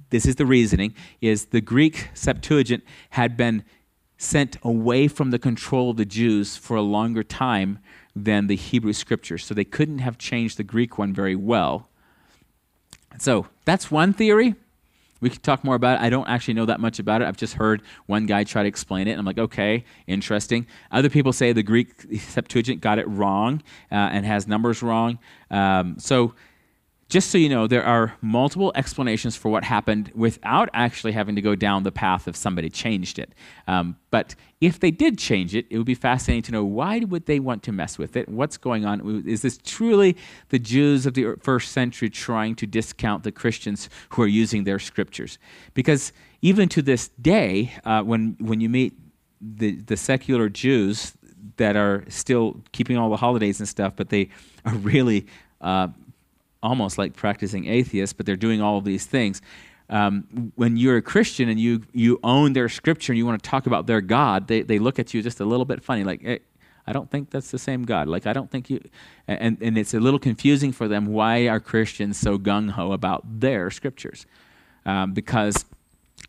this is the reasoning, is the Greek Septuagint had been sent away from the control of the Jews for a longer time than the Hebrew scriptures. So they couldn't have changed the Greek one very well. So that's one theory. We could talk more about it. I don't actually know that much about it. I've just heard one guy try to explain it, and I'm like, okay, interesting. Other people say the Greek Septuagint got it wrong and has numbers wrong. So just so you know, there are multiple explanations for what happened without actually having to go down the path of somebody changed it. But if they did change it, it would be fascinating to know, why would they want to mess with it? What's going on? Is this truly the Jews of the first century trying to discount the Christians who are using their scriptures? Because even to this day, when you meet the secular Jews that are still keeping all the holidays and stuff, but they are really almost like practicing atheists, but they're doing all of these things. When you're a Christian and you own their scripture and you want to talk about their God, they look at you just a little bit funny, like, hey, I don't think that's the same God. Like, I don't think you... And it's a little confusing for them. Why are Christians so gung-ho about their scriptures? Because...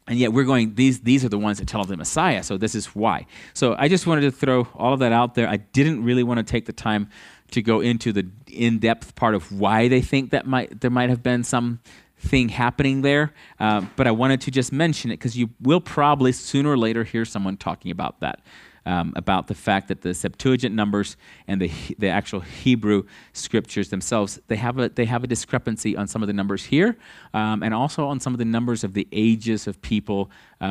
And yet we're going, these are the ones that tell of the Messiah, so this is why. So I just wanted to throw all of that out there. I didn't really want to take the time to go into the in-depth part of why they think that there might have been something happening there, but I wanted to just mention it because you will probably sooner or later hear someone talking about that, about the fact that the Septuagint numbers and the actual Hebrew scriptures themselves, they have a discrepancy on some of the numbers here, and also on some of the numbers of the ages of people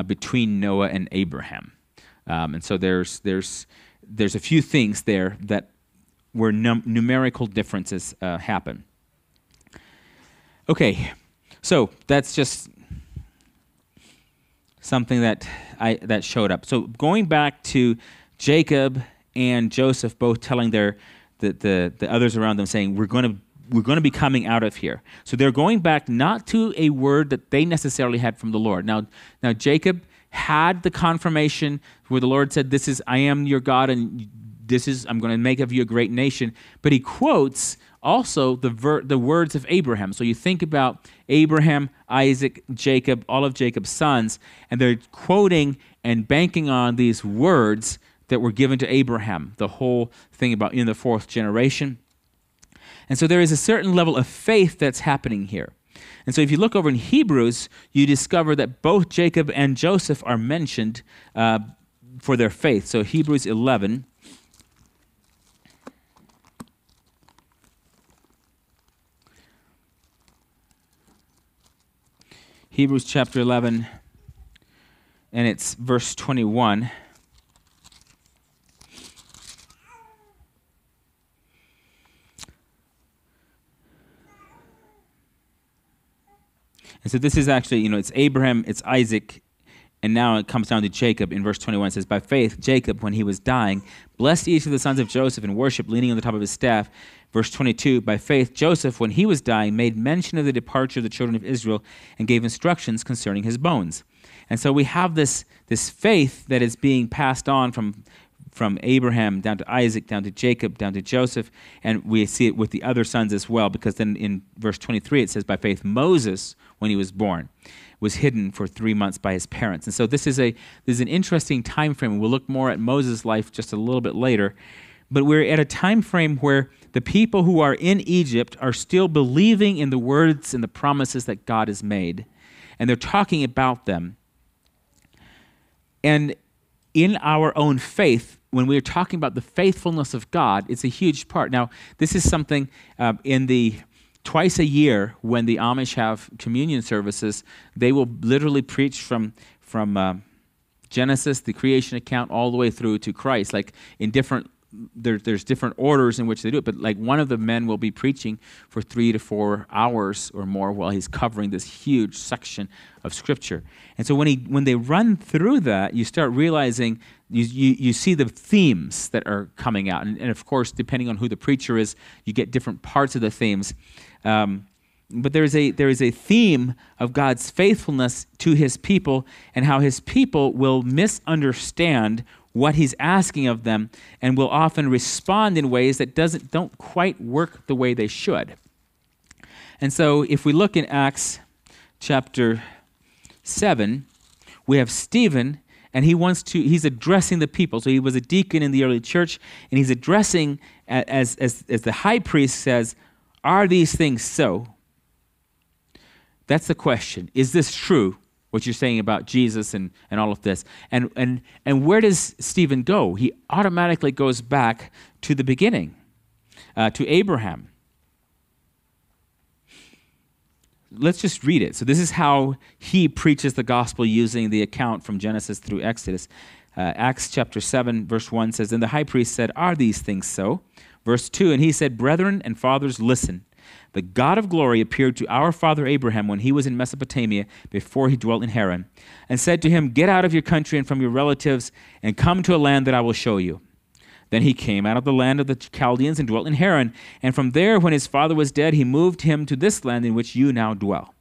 between Noah and Abraham, and so there's a few things there that where numerical differences happen. Okay, so that's just something that showed up. So going back to Jacob and Joseph both telling the others around them, saying, we're going to be coming out of here. So they're going back not to a word that they necessarily had from the Lord. Now Jacob had the confirmation where the Lord said, this is, I am your God, and this is, I'm going to make of you a great nation. But he quotes also the words of Abraham. So you think about Abraham, Isaac, Jacob, all of Jacob's sons, and they're quoting and banking on these words that were given to Abraham, the whole thing about in the fourth generation. And so there is a certain level of faith that's happening here. And so if you look over in Hebrews, you discover that both Jacob and Joseph are mentioned for their faith. So Hebrews 11... Hebrews chapter 11, and it's verse 21. And so this is actually, it's Abraham, it's Isaac, and now it comes down to Jacob in verse 21. It says, by faith, Jacob, when he was dying, blessed each of the sons of Joseph in worship, leaning on the top of his staff. Verse 22, by faith, Joseph, when he was dying, made mention of the departure of the children of Israel and gave instructions concerning his bones. And so we have this faith that is being passed on from Abraham down to Isaac, down to Jacob, down to Joseph, and we see it with the other sons as well, because then in verse 23 it says, by faith, Moses, when he was born, was hidden for 3 months by his parents. And so this is an interesting time frame. We'll look more at Moses' life just a little bit later. But we're at a time frame where the people who are in Egypt are still believing in the words and the promises that God has made, and they're talking about them. And in our own faith, when we're talking about the faithfulness of God, it's a huge part. Now, this is something in the twice a year when the Amish have communion services, they will literally preach from Genesis, the creation account, all the way through to Christ, like in different... There's different orders in which they do it, but like one of the men will be preaching for 3 to 4 hours or more while he's covering this huge section of Scripture. And so when they run through that, you start realizing you see the themes that are coming out. And of course, depending on who the preacher is, you get different parts of the themes. But there is a theme of God's faithfulness to his people and how his people will misunderstand what he's asking of them, and will often respond in ways that don't quite work the way they should. And so if we look in Acts chapter 7, we have Stephen, and he's addressing the people. So he was a deacon in the early church, and he's addressing, as the high priest says, are these things so? That's the question. Is this true, what you're saying about Jesus and all of this? And where does Stephen go? He automatically goes back to the beginning, to Abraham. Let's just read it. So this is how he preaches the gospel using the account from Genesis through Exodus. Acts chapter 7, verse 1 says, "And the high priest said, 'Are these things so?' Verse 2, and he said, 'Brethren and fathers, listen. The God of glory appeared to our father Abraham when he was in Mesopotamia before he dwelt in Haran, and said to him, Get out of your country and from your relatives and come to a land that I will show you. Then he came out of the land of the Chaldeans and dwelt in Haran. And from there, when his father was dead, he moved him to this land in which you now dwell.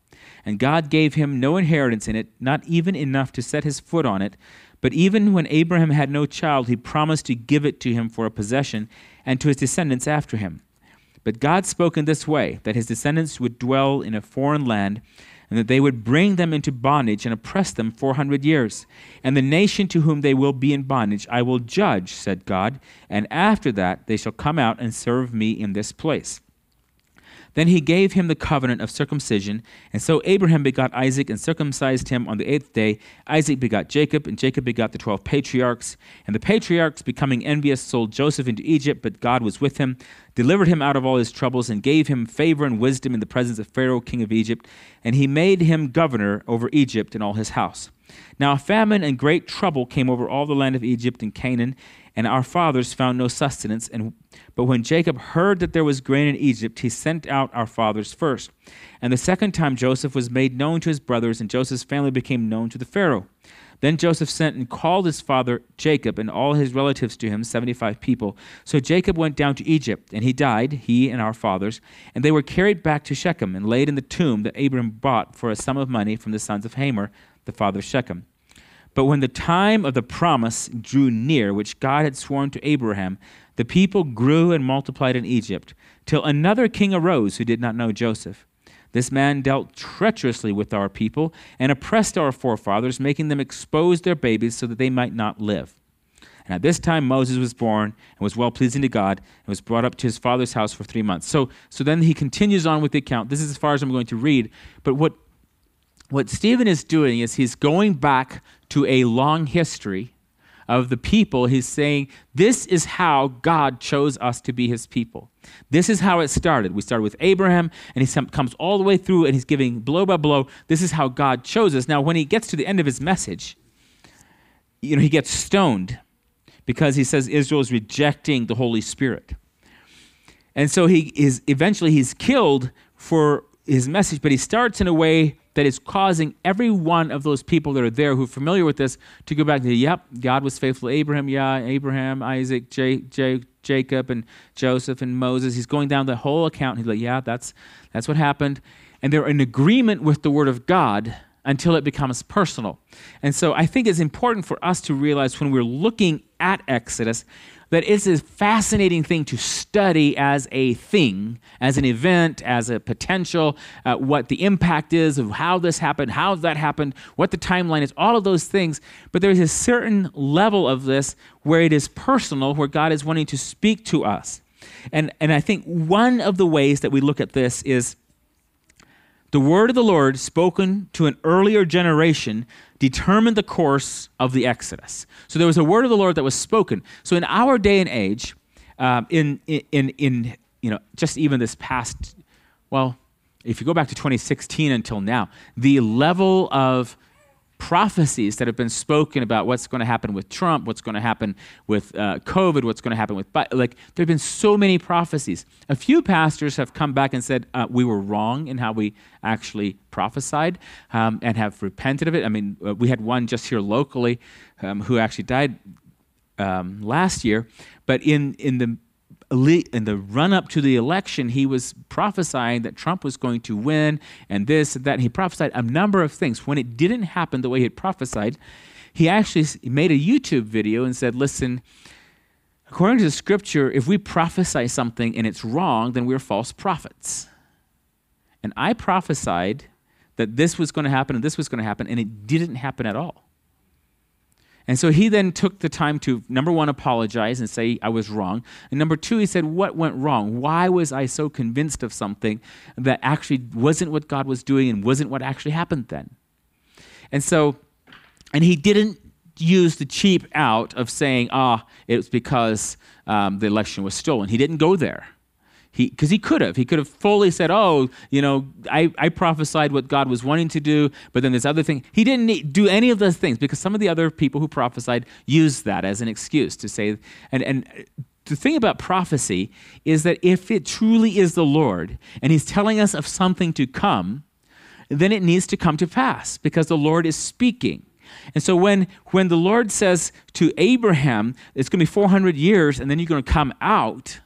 And God gave him no inheritance in it, not even enough to set his foot on it. But even when Abraham had no child, he promised to give it to him for a possession and to his descendants after him. But God spoke in this way, that his descendants would dwell in a foreign land, and that they would bring them into bondage and oppress them 400 years. And the nation to whom they will be in bondage I will judge, said God, and after that they shall come out and serve me in this place.' Then he gave him the covenant of circumcision, and so Abraham begot Isaac and circumcised him on the 8th day. Isaac begot Jacob, and Jacob begot the 12 patriarchs. And the patriarchs, becoming envious, sold Joseph into Egypt, but God was with him, delivered him out of all his troubles, and gave him favor and wisdom in the presence of Pharaoh, king of Egypt, and he made him governor over Egypt and all his house. Now a famine and great trouble came over all the land of Egypt and Canaan, and our fathers found no sustenance. But when Jacob heard that there was grain in Egypt, he sent out our fathers first. And the second time Joseph was made known to his brothers, and Joseph's family became known to the Pharaoh. Then Joseph sent and called his father Jacob and all his relatives to him, 75 people. So Jacob went down to Egypt, and he died, he and our fathers, and they were carried back to Shechem and laid in the tomb that Abraham bought for a sum of money from the sons of Hamor, the father of Shechem. But when the time of the promise drew near, which God had sworn to Abraham, the people grew and multiplied in Egypt, till another king arose who did not know Joseph. This man dealt treacherously with our people and oppressed our forefathers, making them expose their babies so that they might not live. And at this time Moses was born and was well-pleasing to God, and was brought up to his father's house for 3 months. So then he continues on with the account. This is as far as I'm going to read, but what Stephen is doing is he's going back to a long history of the people. He's saying, this is how God chose us to be his people. This is how it started. We started with Abraham, and he comes all the way through, and he's giving blow by blow. This is how God chose us. Now, when he gets to the end of his message, he gets stoned because he says Israel is rejecting the Holy Spirit. And so he's killed for his message, but he starts in a way that is causing every one of those people that are there who are familiar with this to go back to, yep, God was faithful to Abraham, Isaac, Jacob, and Joseph, and Moses. He's going down the whole account. He's like, yeah, that's what happened. And they're in agreement with the word of God until it becomes personal. And so I think it's important for us to realize when we're looking at Exodus that it's a fascinating thing to study as a thing, as an event, as a potential, what the impact is of how this happened, how that happened, what the timeline is, all of those things. But there's a certain level of this where it is personal, where God is wanting to speak to us. And I think one of the ways that we look at this is the word of the Lord spoken to an earlier generation determined the course of the Exodus. So there was a word of the Lord that was spoken. So in our day and age, just even this past, if you go back to 2016 until now, the level of prophecies that have been spoken about what's going to happen with Trump, what's going to happen with COVID, what's going to happen with, there have been so many prophecies. A few pastors have come back and said, we were wrong in how we actually prophesied and have repented of it. I mean, we had one just here locally who actually died last year, but in the run-up to the election, he was prophesying that Trump was going to win and this and that. And he prophesied a number of things. When it didn't happen the way he had prophesied, he actually made a YouTube video and said, listen, according to the scripture, if we prophesy something and it's wrong, then we're false prophets. And I prophesied that this was going to happen and this was going to happen, and it didn't happen at all. And so he then took the time to, number one, apologize and say, I was wrong. And number two, he said, what went wrong? Why was I so convinced of something that actually wasn't what God was doing and wasn't what actually happened then? And so, and he didn't use the cheap out of saying, it was because the election was stolen. He didn't go there. Because he could have. He could have fully said, I prophesied what God was wanting to do, but then this other thing. He didn't do any of those things because some of the other people who prophesied used that as an excuse to say, and the thing about prophecy is that if it truly is the Lord and he's telling us of something to come, then it needs to come to pass because the Lord is speaking. And so when the Lord says to Abraham, it's going to be 400 years and then you're going to come out,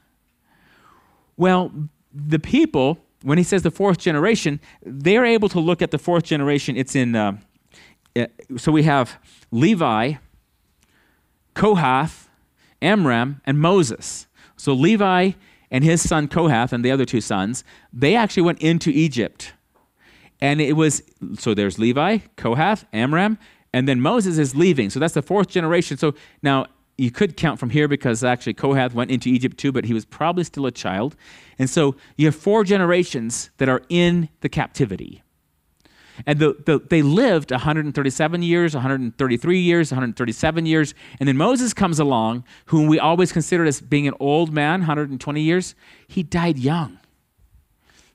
well, the people, when he says the fourth generation, they're able to look at the fourth generation. It's in, so we have Levi, Kohath, Amram, and Moses. So Levi and his son Kohath and the other two sons, they actually went into Egypt. And it was, so there's Levi, Kohath, Amram, and then Moses is leaving. So that's the fourth generation. So now, you could count from here because actually Kohath went into Egypt too, but he was probably still a child. And so you have four generations that are in the captivity. And they lived 137 years, 133 years, 137 years. And then Moses comes along, whom we always considered as being an old man, 120 years. He died young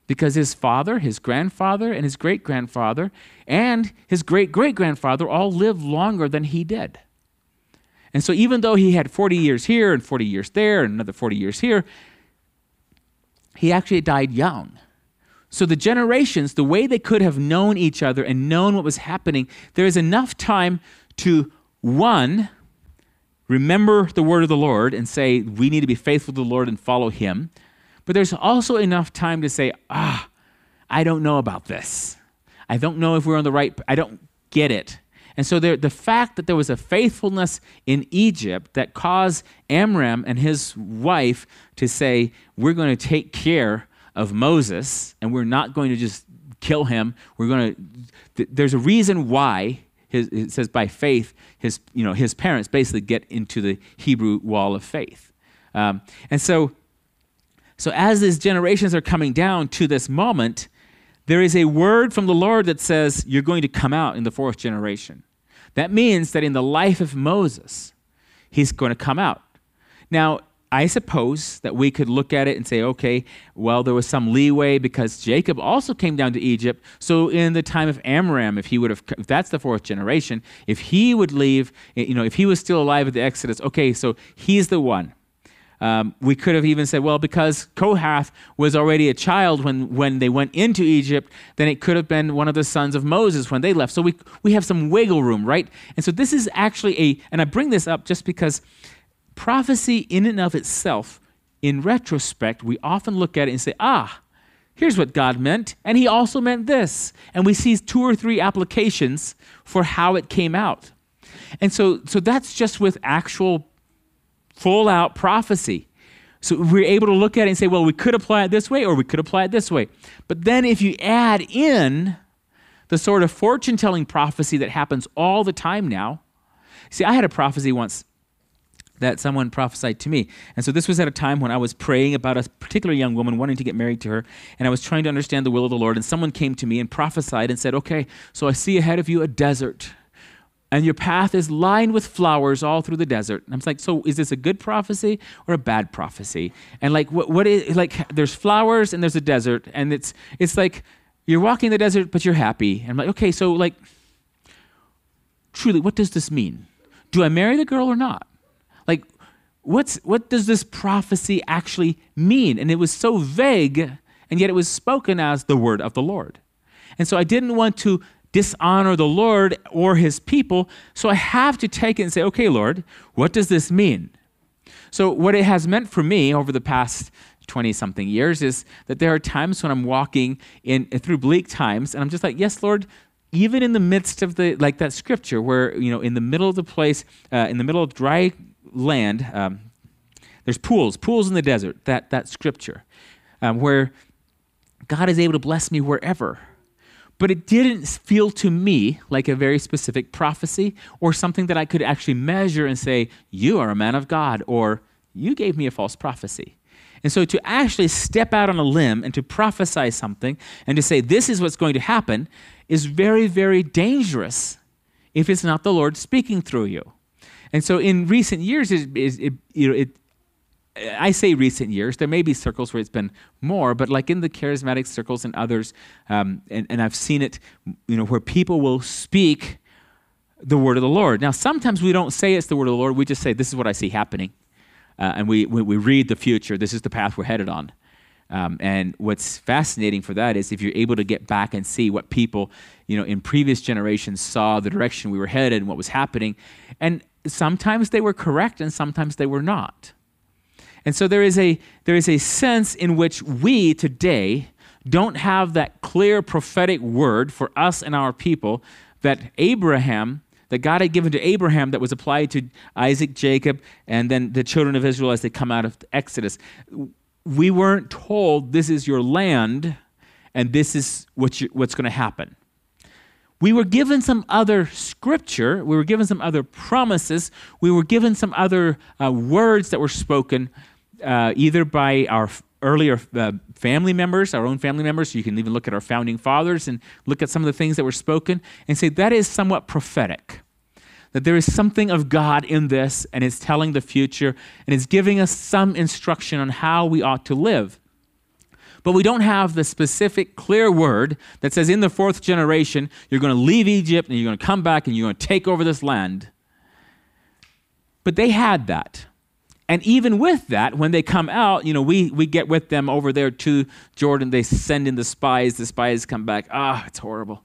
because his father, his grandfather, and his great-grandfather, and his great-great-grandfather all lived longer than he did. And so even though he had 40 years here and 40 years there and another 40 years here, he actually died young. So the generations, the way they could have known each other and known what was happening, there is enough time to, one, remember the word of the Lord and say, we need to be faithful to the Lord and follow him. But there's also enough time to say, I don't know about this. I don't know if we're on the right, I don't get it. And so the fact that there was a faithfulness in Egypt that caused Amram and his wife to say, we're going to take care of Moses and we're not going to just kill him. We're going to, there's a reason why it says by faith, his parents basically get into the Hebrew wall of faith. And so as these generations are coming down to this moment, there is a word from the Lord that says you're going to come out in the fourth generation. That means that in the life of Moses, he's going to come out. Now, I suppose that we could look at it and say, okay, well, there was some leeway because Jacob also came down to Egypt. So in the time of Amram, if that's the fourth generation, if he would leave, if he was still alive at the Exodus, okay, so he's the one. We could have even said, well, because Kohath was already a child when they went into Egypt, then it could have been one of the sons of Moses when they left. So we have some wiggle room, right? And so this is actually and I bring this up just because prophecy in and of itself, in retrospect, we often look at it and say, here's what God meant, and he also meant this. And we see two or three applications for how it came out. And so that's just with actual full-out prophecy. So we're able to look at it and say, well, we could apply it this way or we could apply it this way. But then if you add in the sort of fortune-telling prophecy that happens all the time now. See, I had a prophecy once that someone prophesied to me. And so this was at a time when I was praying about a particular young woman wanting to get married to her, and I was trying to understand the will of the Lord, and someone came to me and prophesied and said, okay, so I see ahead of you a desert, and your path is lined with flowers all through the desert. And I'm like, so is this a good prophecy or a bad prophecy? And like, what is, like, there's flowers and there's a desert, and it's like you're walking the desert, but you're happy. And I'm like, okay, so like, truly, what does this mean? Do I marry the girl or not? Like, what does this prophecy actually mean? And it was so vague, and yet it was spoken as the word of the Lord. And so I didn't want to dishonor the Lord or his people. So I have to take it and say, okay, Lord, what does this mean? So what it has meant for me over the past 20-something years is that there are times when I'm walking through bleak times, and I'm just like, yes, Lord, even in the midst of that scripture where, in the middle of the place, in the middle of dry land, there's pools in the desert, that scripture, where God is able to bless me wherever. But it didn't feel to me like a very specific prophecy or something that I could actually measure and say, you are a man of God, or you gave me a false prophecy. And so to actually step out on a limb and to prophesy something and to say, this is what's going to happen, is very, very dangerous if it's not the Lord speaking through you. And so in recent years, I say recent years, there may be circles where it's been more, but like in the charismatic circles and others, and I've seen it, where people will speak the word of the Lord. Now, sometimes we don't say it's the word of the Lord, we just say, this is what I see happening. And we read the future, this is the path we're headed on. And what's fascinating for that is if you're able to get back and see what people, in previous generations saw the direction we were headed and what was happening. And sometimes they were correct and sometimes they were not. And so there is a sense in which we today don't have that clear prophetic word for us and our people that God had given to Abraham that was applied to Isaac, Jacob, and then the children of Israel as they come out of Exodus. We weren't told this is your land and this is what's going to happen. We were given some other scripture, we were given some other promises, we were given some other words that were spoken either by our earlier family members, our own family members. You can even look at our founding fathers and look at some of the things that were spoken and say that is somewhat prophetic, that there is something of God in this and it's telling the future and it's giving us some instruction on how we ought to live. But we don't have the specific clear word that says in the fourth generation, you're going to leave Egypt and you're going to come back and you're going to take over this land. But they had that. And even with that, when they come out, we get with them over there to Jordan. They send in the spies come back. It's horrible.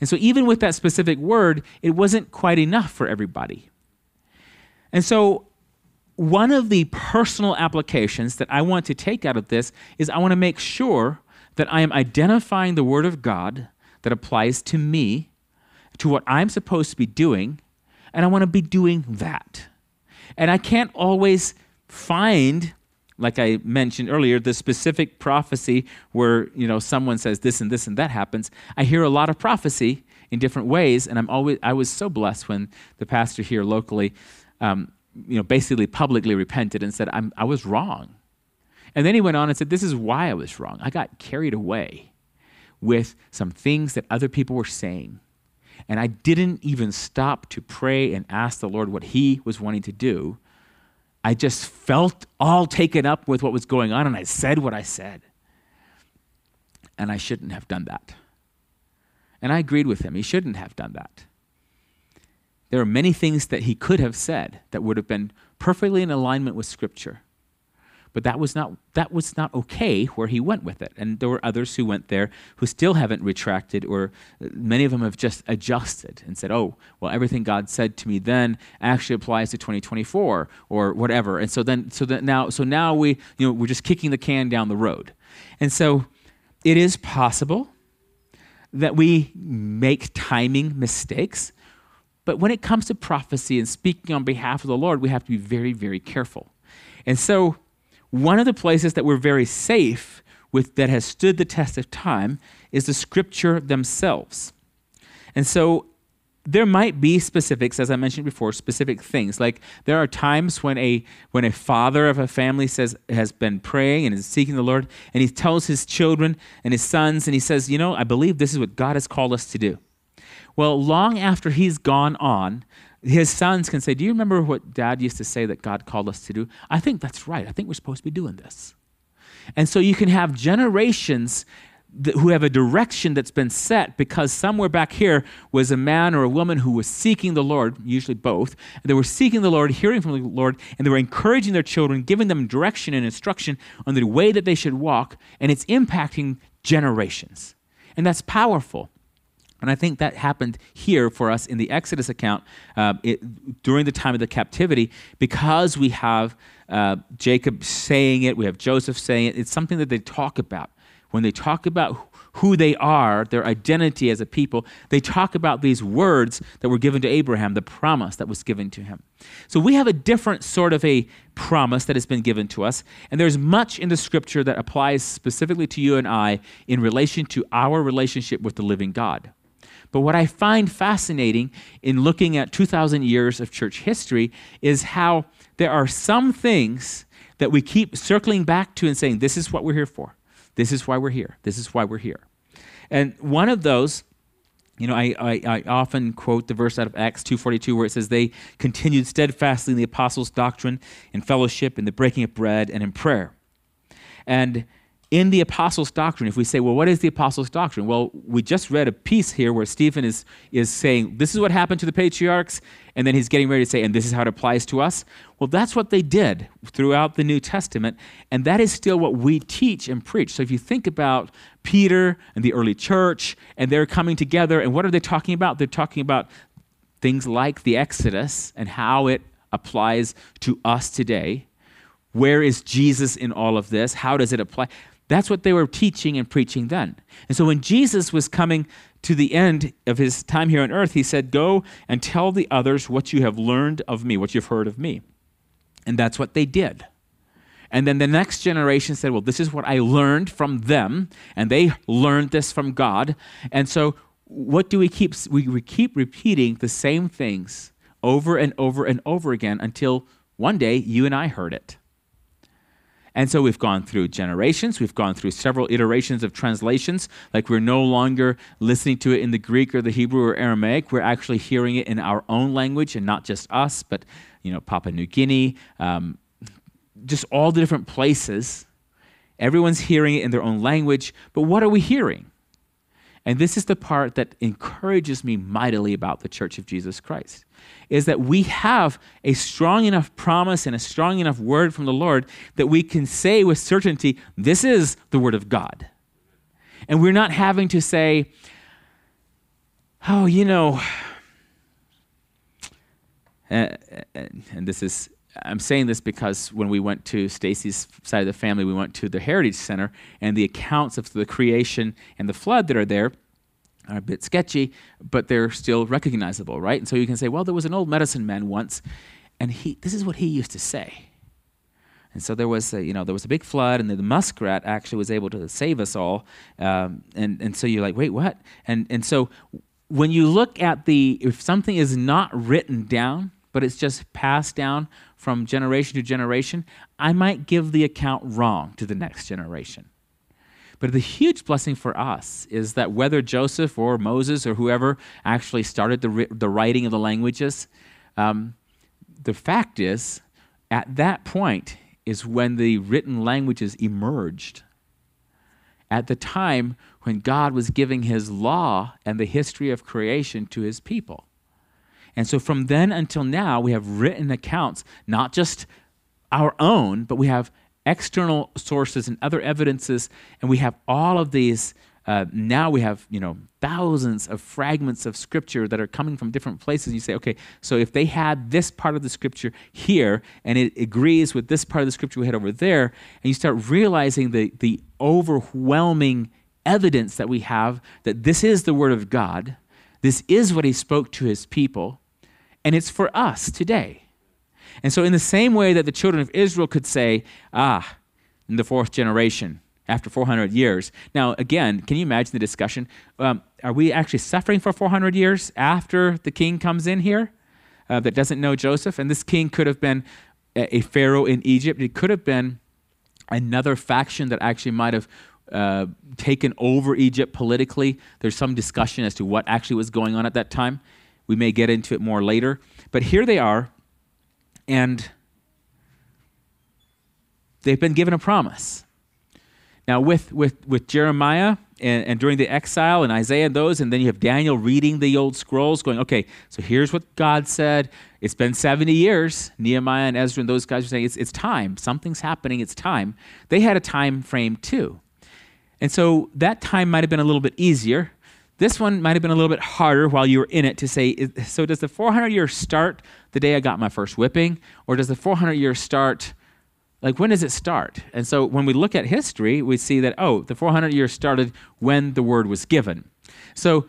And so even with that specific word, it wasn't quite enough for everybody. And so one of the personal applications that I want to take out of this is I want to make sure that I am identifying the word of God that applies to me, to what I'm supposed to be doing, and I want to be doing that. And I can't always find, like I mentioned earlier, the specific prophecy where, someone says this and this and that happens. I hear a lot of prophecy in different ways, and I was so blessed when the pastor here locally basically publicly repented and said, I was wrong. And then he went on and said, this is why I was wrong. I got carried away with some things that other people were saying. And I didn't even stop to pray and ask the Lord what he was wanting to do. I just felt all taken up with what was going on and I said what I said. And I shouldn't have done that. And I agreed with him. He shouldn't have done that. There are many things that he could have said that would have been perfectly in alignment with Scripture. But that was not okay where he went with it. And there were others who went there who still haven't retracted, or many of them have just adjusted and said, everything God said to me then actually applies to 2024 or whatever. And so now we're just kicking the can down the road. And so it is possible that we make timing mistakes. But when it comes to prophecy and speaking on behalf of the Lord, we have to be very, very careful. And so one of the places that we're very safe with that has stood the test of time is the Scripture themselves. And so there might be specifics, as I mentioned before, specific things. Like there are times when a father of a family has been praying and is seeking the Lord, and he tells his children and his sons, and he says, I believe this is what God has called us to do. Well, long after he's gone on, his sons can say, do you remember what Dad used to say that God called us to do? I think that's right. I think we're supposed to be doing this. And so you can have generations who have a direction that's been set because somewhere back here was a man or a woman who was seeking the Lord, usually both. And they were seeking the Lord, hearing from the Lord, and they were encouraging their children, giving them direction and instruction on the way that they should walk, and it's impacting generations. And that's powerful. And I think that happened here for us in the Exodus account during the time of the captivity, because we have Jacob saying it, we have Joseph saying it. It's something that they talk about. When they talk about who they are, their identity as a people, they talk about these words that were given to Abraham, the promise that was given to him. So we have a different sort of a promise that has been given to us, and there's much in the scripture that applies specifically to you and I in relation to our relationship with the living God. But what I find fascinating in looking at 2,000 years of church history is how there are some things that we keep circling back to and saying, this is what we're here for. This is why we're here. This is why we're here. And one of those, you know, I often quote the verse out of Acts 2:42 where it says, they continued steadfastly in the apostles' doctrine and fellowship, in the breaking of bread, and in prayer. And in the apostles' doctrine, if we say, well, what is the apostles' doctrine? Well, we just read a piece here where Stephen is saying, this is what happened to the patriarchs, and then he's getting ready to say, and this is how it applies to us. Well, that's what they did throughout the New Testament, and that is still what we teach and preach. So if you think about Peter and the early church, and they're coming together, and what are they talking about? They're talking about things like the Exodus and how it applies to us today. Where is Jesus in all of this? How does it apply? That's what they were teaching and preaching then. And so when Jesus was coming to the end of his time here on earth, he said, go and tell the others what you have learned of me, what you've heard of me. And that's what they did. And then the next generation said, well, this is what I learned from them, and they learned this from God. And so what do we keep? We keep repeating the same things over and over and over again until one day you and I heard it. And so we've gone through generations, we've gone through several iterations of translations, like we're no longer listening to it in the Greek or the Hebrew or Aramaic, we're actually hearing it in our own language, and not just us, but you know, Papua New Guinea, just all the different places. Everyone's hearing it in their own language, but what are we hearing? And this is the part that encourages me mightily about the Church of Jesus Christ, is that we have a strong enough promise and a strong enough word from the Lord that we can say with certainty, this is the word of God. And we're not having to say, oh, you know, and this is, I'm saying this because when we went to Stacy's side of the family, we went to the Heritage Center, and the accounts of the creation and the flood that are there are a bit sketchy, but they're still recognizable, right? And so you can say, well, there was an old medicine man once, and this is what he used to say. And so there was a big flood, and the muskrat actually was able to save us all. And so you're like, wait, what? And so when you look at if something is not written down, but it's just passed down from generation to generation, I might give the account wrong to the next generation. But the huge blessing for us is that whether Joseph or Moses or whoever actually started the writing of the languages, the fact is, at that point is when the written languages emerged. At the time when God was giving his law and the history of creation to his people. And so from then until now, we have written accounts, not just our own, but we have external sources and other evidences, and we have all of these. Now we have thousands of fragments of scripture that are coming from different places. And you say, okay, so if they had this part of the scripture here, and it agrees with this part of the scripture we had over there, and you start realizing the overwhelming evidence that we have that this is the word of God, this is what he spoke to his people, and it's for us today. And so in the same way that the children of Israel could say, in the fourth generation, after 400 years. Now, again, can you imagine the discussion? Are we actually suffering for 400 years after the king comes in here that doesn't know Joseph? And this king could have been a pharaoh in Egypt. It could have been another faction that actually might have taken over Egypt politically. There's some discussion as to what actually was going on at that time. We may get into it more later. But here they are, and they've been given a promise. Now with Jeremiah and during the exile and Isaiah and those, and then you have Daniel reading the old scrolls going, okay, so here's what God said. It's been 70 years. Nehemiah and Ezra and those guys are saying, it's time. Something's happening. It's time. They had a time frame too. And so that time might have been a little bit easier. This one might have been a little bit harder while you were in it to say, so does the 400 years start the day I got my first whipping? Or does the 400 years start Like, when does it start? And so when we look at history, we see that, oh, the 400 years started when the word was given. So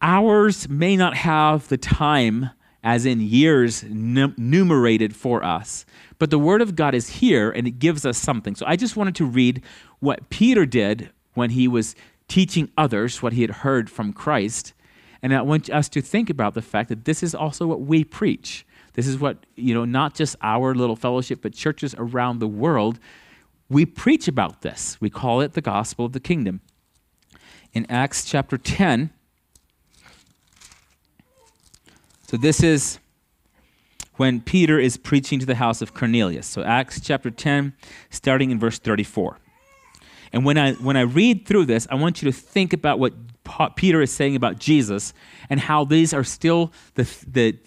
ours may not have the time, as in years, numerated for us, but the word of God is here and it gives us something. So I just wanted to read what Peter did when he was teaching others what he had heard from Christ. And I want us to think about the fact that this is also what we preach. This is what, not just our little fellowship, but churches around the world, we preach about this. We call it the gospel of the kingdom. In Acts chapter 10, so this is when Peter is preaching to the house of Cornelius. So Acts chapter 10, starting in verse 34. And when I read through this, I want you to think about what Peter is saying about Jesus and how these are still the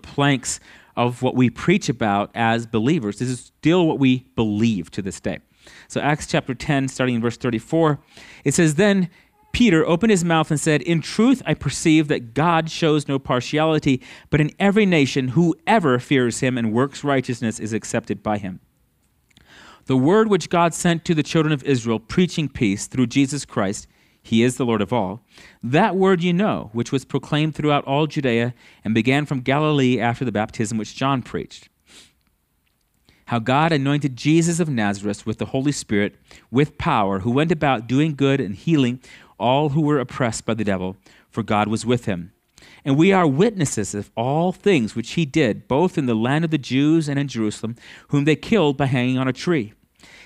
planks of what we preach about as believers. This is still what we believe to this day. So Acts chapter 10, starting in verse 34, it says, "Then Peter opened his mouth and said, 'In truth, I perceive that God shows no partiality, but in every nation, whoever fears him and works righteousness is accepted by him. The word which God sent to the children of Israel, preaching peace through Jesus Christ, He is the Lord of all. That word you know, which was proclaimed throughout all Judea and began from Galilee after the baptism which John preached. How God anointed Jesus of Nazareth with the Holy Spirit, with power, who went about doing good and healing all who were oppressed by the devil, for God was with him. And we are witnesses of all things which he did, both in the land of the Jews and in Jerusalem, whom they killed by hanging on a tree.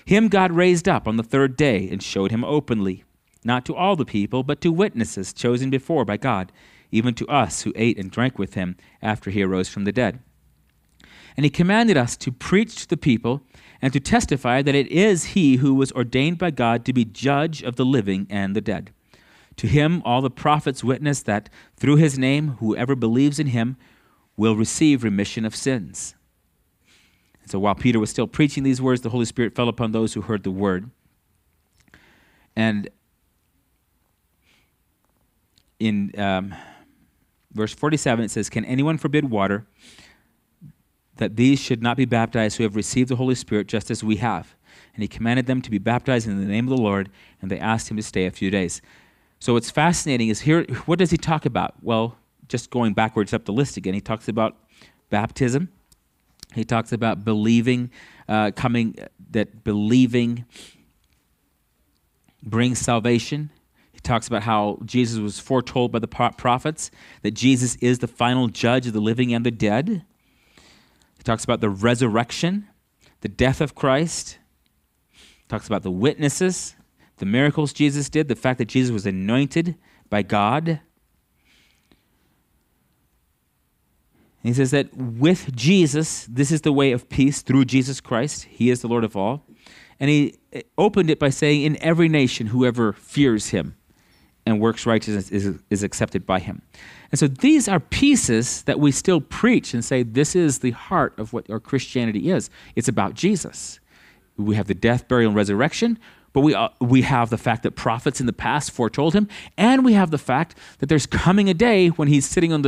Him God raised up on the third day and showed him openly, not to all the people, but to witnesses chosen before by God, even to us who ate and drank with him after he arose from the dead. And he commanded us to preach to the people and to testify that it is he who was ordained by God to be judge of the living and the dead. To him all the prophets witness that through his name whoever believes in him will receive remission of sins.'" And so while Peter was still preaching these words, the Holy Spirit fell upon those who heard the word. And in verse 47, it says, "Can anyone forbid water that these should not be baptized who have received the Holy Spirit just as we have? And he commanded them to be baptized in the name of the Lord, and they asked him to stay a few days." So what's fascinating is here, what does he talk about? Well, just going backwards up the list again, he talks about baptism. He talks about believing, believing brings salvation. Talks about how Jesus was foretold by the prophets, that Jesus is the final judge of the living and the dead. He talks about the resurrection, the death of Christ. He talks about the witnesses, the miracles Jesus did, the fact that Jesus was anointed by God. And he says that with Jesus, this is the way of peace through Jesus Christ. He is the Lord of all. And he opened it by saying, "In every nation, whoever fears him and works righteousness is accepted by him." And so these are pieces that we still preach and say, this is the heart of what our Christianity is. It's about Jesus. We have the death, burial, and resurrection, but we have the fact that prophets in the past foretold him, and we have the fact that there's coming a day when he's judging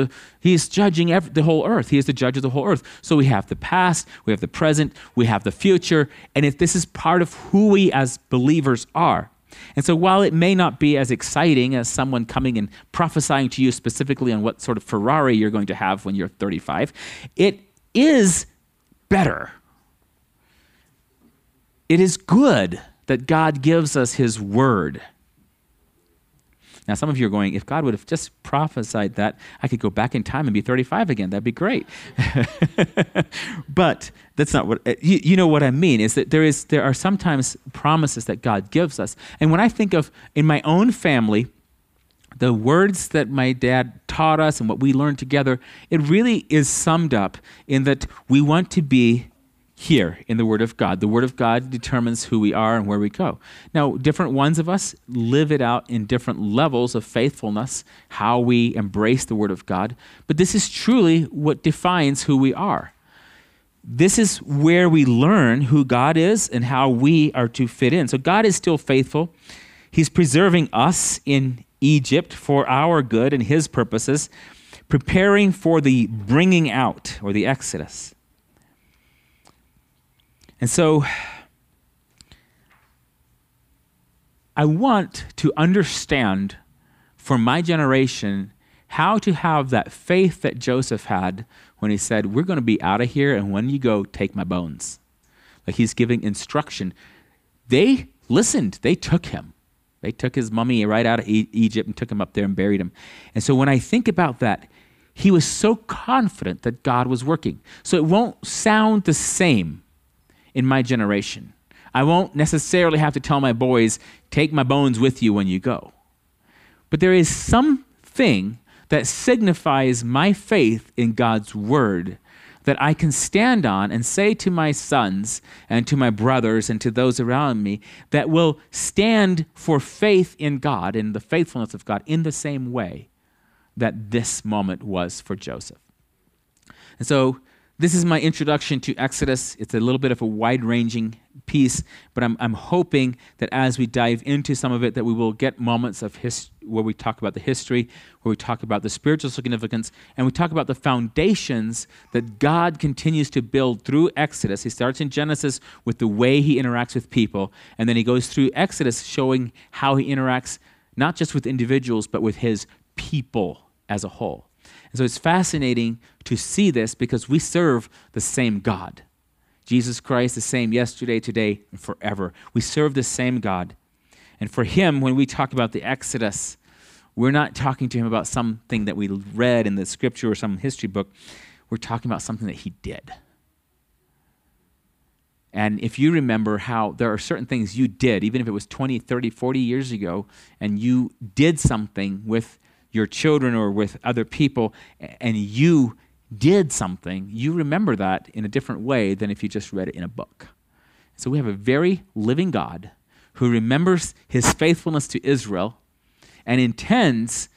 the whole earth. He is the judge of the whole earth. So we have the past, we have the present, we have the future, and if this is part of who we as believers are. And so while it may not be as exciting as someone coming and prophesying to you specifically on what sort of Ferrari you're going to have when you're 35, it is better. It is good that God gives us his word. Now, some of you are going, if God would have just prophesied that, I could go back in time and be 35 again. That'd be great. But that's not what, you know what I mean, is that there are sometimes promises that God gives us. And when I think of, in my own family, the words that my dad taught us and what we learned together, it really is summed up in that we want to be here in the Word of God. The Word of God determines who we are and where we go. Now, different ones of us live it out in different levels of faithfulness, how we embrace the Word of God, but this is truly what defines who we are. This is where we learn who God is and how we are to fit in. So God is still faithful. He's preserving us in Egypt for our good and his purposes, preparing for the bringing out or the Exodus. And so I want to understand for my generation how to have that faith that Joseph had when he said, we're going to be out of here, and when you go, take my bones. Like, he's giving instruction. They listened. They took him. They took his mummy right out of Egypt and took him up there and buried him. And so when I think about that, he was so confident that God was working. So it won't sound the same in my generation. I won't necessarily have to tell my boys, take my bones with you when you go. But there is something that signifies my faith in God's word that I can stand on and say to my sons and to my brothers and to those around me that will stand for faith in God and the faithfulness of God in the same way that this moment was for Joseph. And so this is my introduction to Exodus. It's a little bit of a wide-ranging piece, but I'm hoping that as we dive into some of it, that we will get moments of where we talk about the history, where we talk about the spiritual significance, and we talk about the foundations that God continues to build through Exodus. He starts in Genesis with the way he interacts with people, and then he goes through Exodus showing how he interacts not just with individuals, but with his people as a whole. And so it's fascinating to see this because we serve the same God. Jesus Christ, the same yesterday, today, and forever. We serve the same God. And for him, when we talk about the Exodus, we're not talking to him about something that we read in the scripture or some history book. We're talking about something that he did. And if you remember how there are certain things you did, even if it was 20, 30, 40 years ago, and you did something with your children or with other people, and you did something, you remember that in a different way than if you just read it in a book. So we have a very living God who remembers his faithfulness to Israel and intends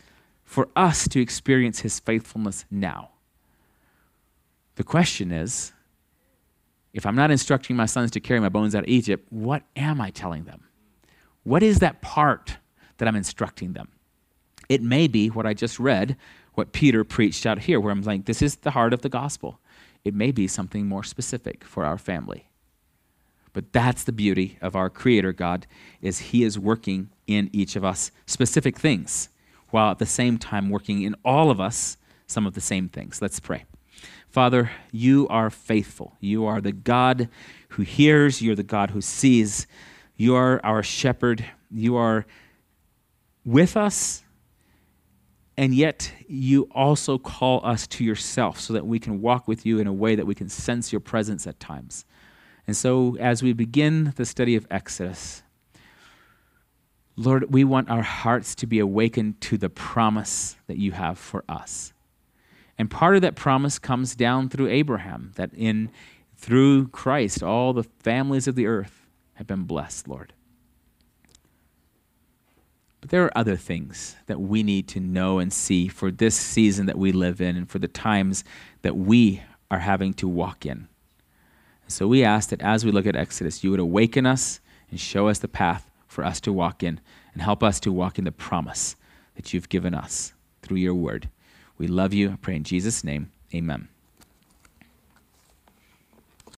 for us to experience his faithfulness now. The question is, if I'm not instructing my sons to carry my bones out of Egypt, what am I telling them? What is that part that I'm instructing them? It may be what I just read, what Peter preached out here, where I'm like, this is the heart of the gospel. It may be something more specific for our family. But that's the beauty of our Creator God, is he is working in each of us specific things, while at the same time working in all of us some of the same things. Let's pray. Father, you are faithful. You are the God who hears. You're the God who sees. You are our shepherd. You are with us. And yet you also call us to yourself so that we can walk with you in a way that we can sense your presence at times. And so as we begin the study of Exodus, Lord, we want our hearts to be awakened to the promise that you have for us. And part of that promise comes down through Abraham, that through Christ, all the families of the earth have been blessed, Lord. But there are other things that we need to know and see for this season that we live in and for the times that we are having to walk in. So we ask that as we look at Exodus, you would awaken us and show us the path for us to walk in and help us to walk in the promise that you've given us through your word. We love you. I pray in Jesus' name. Amen.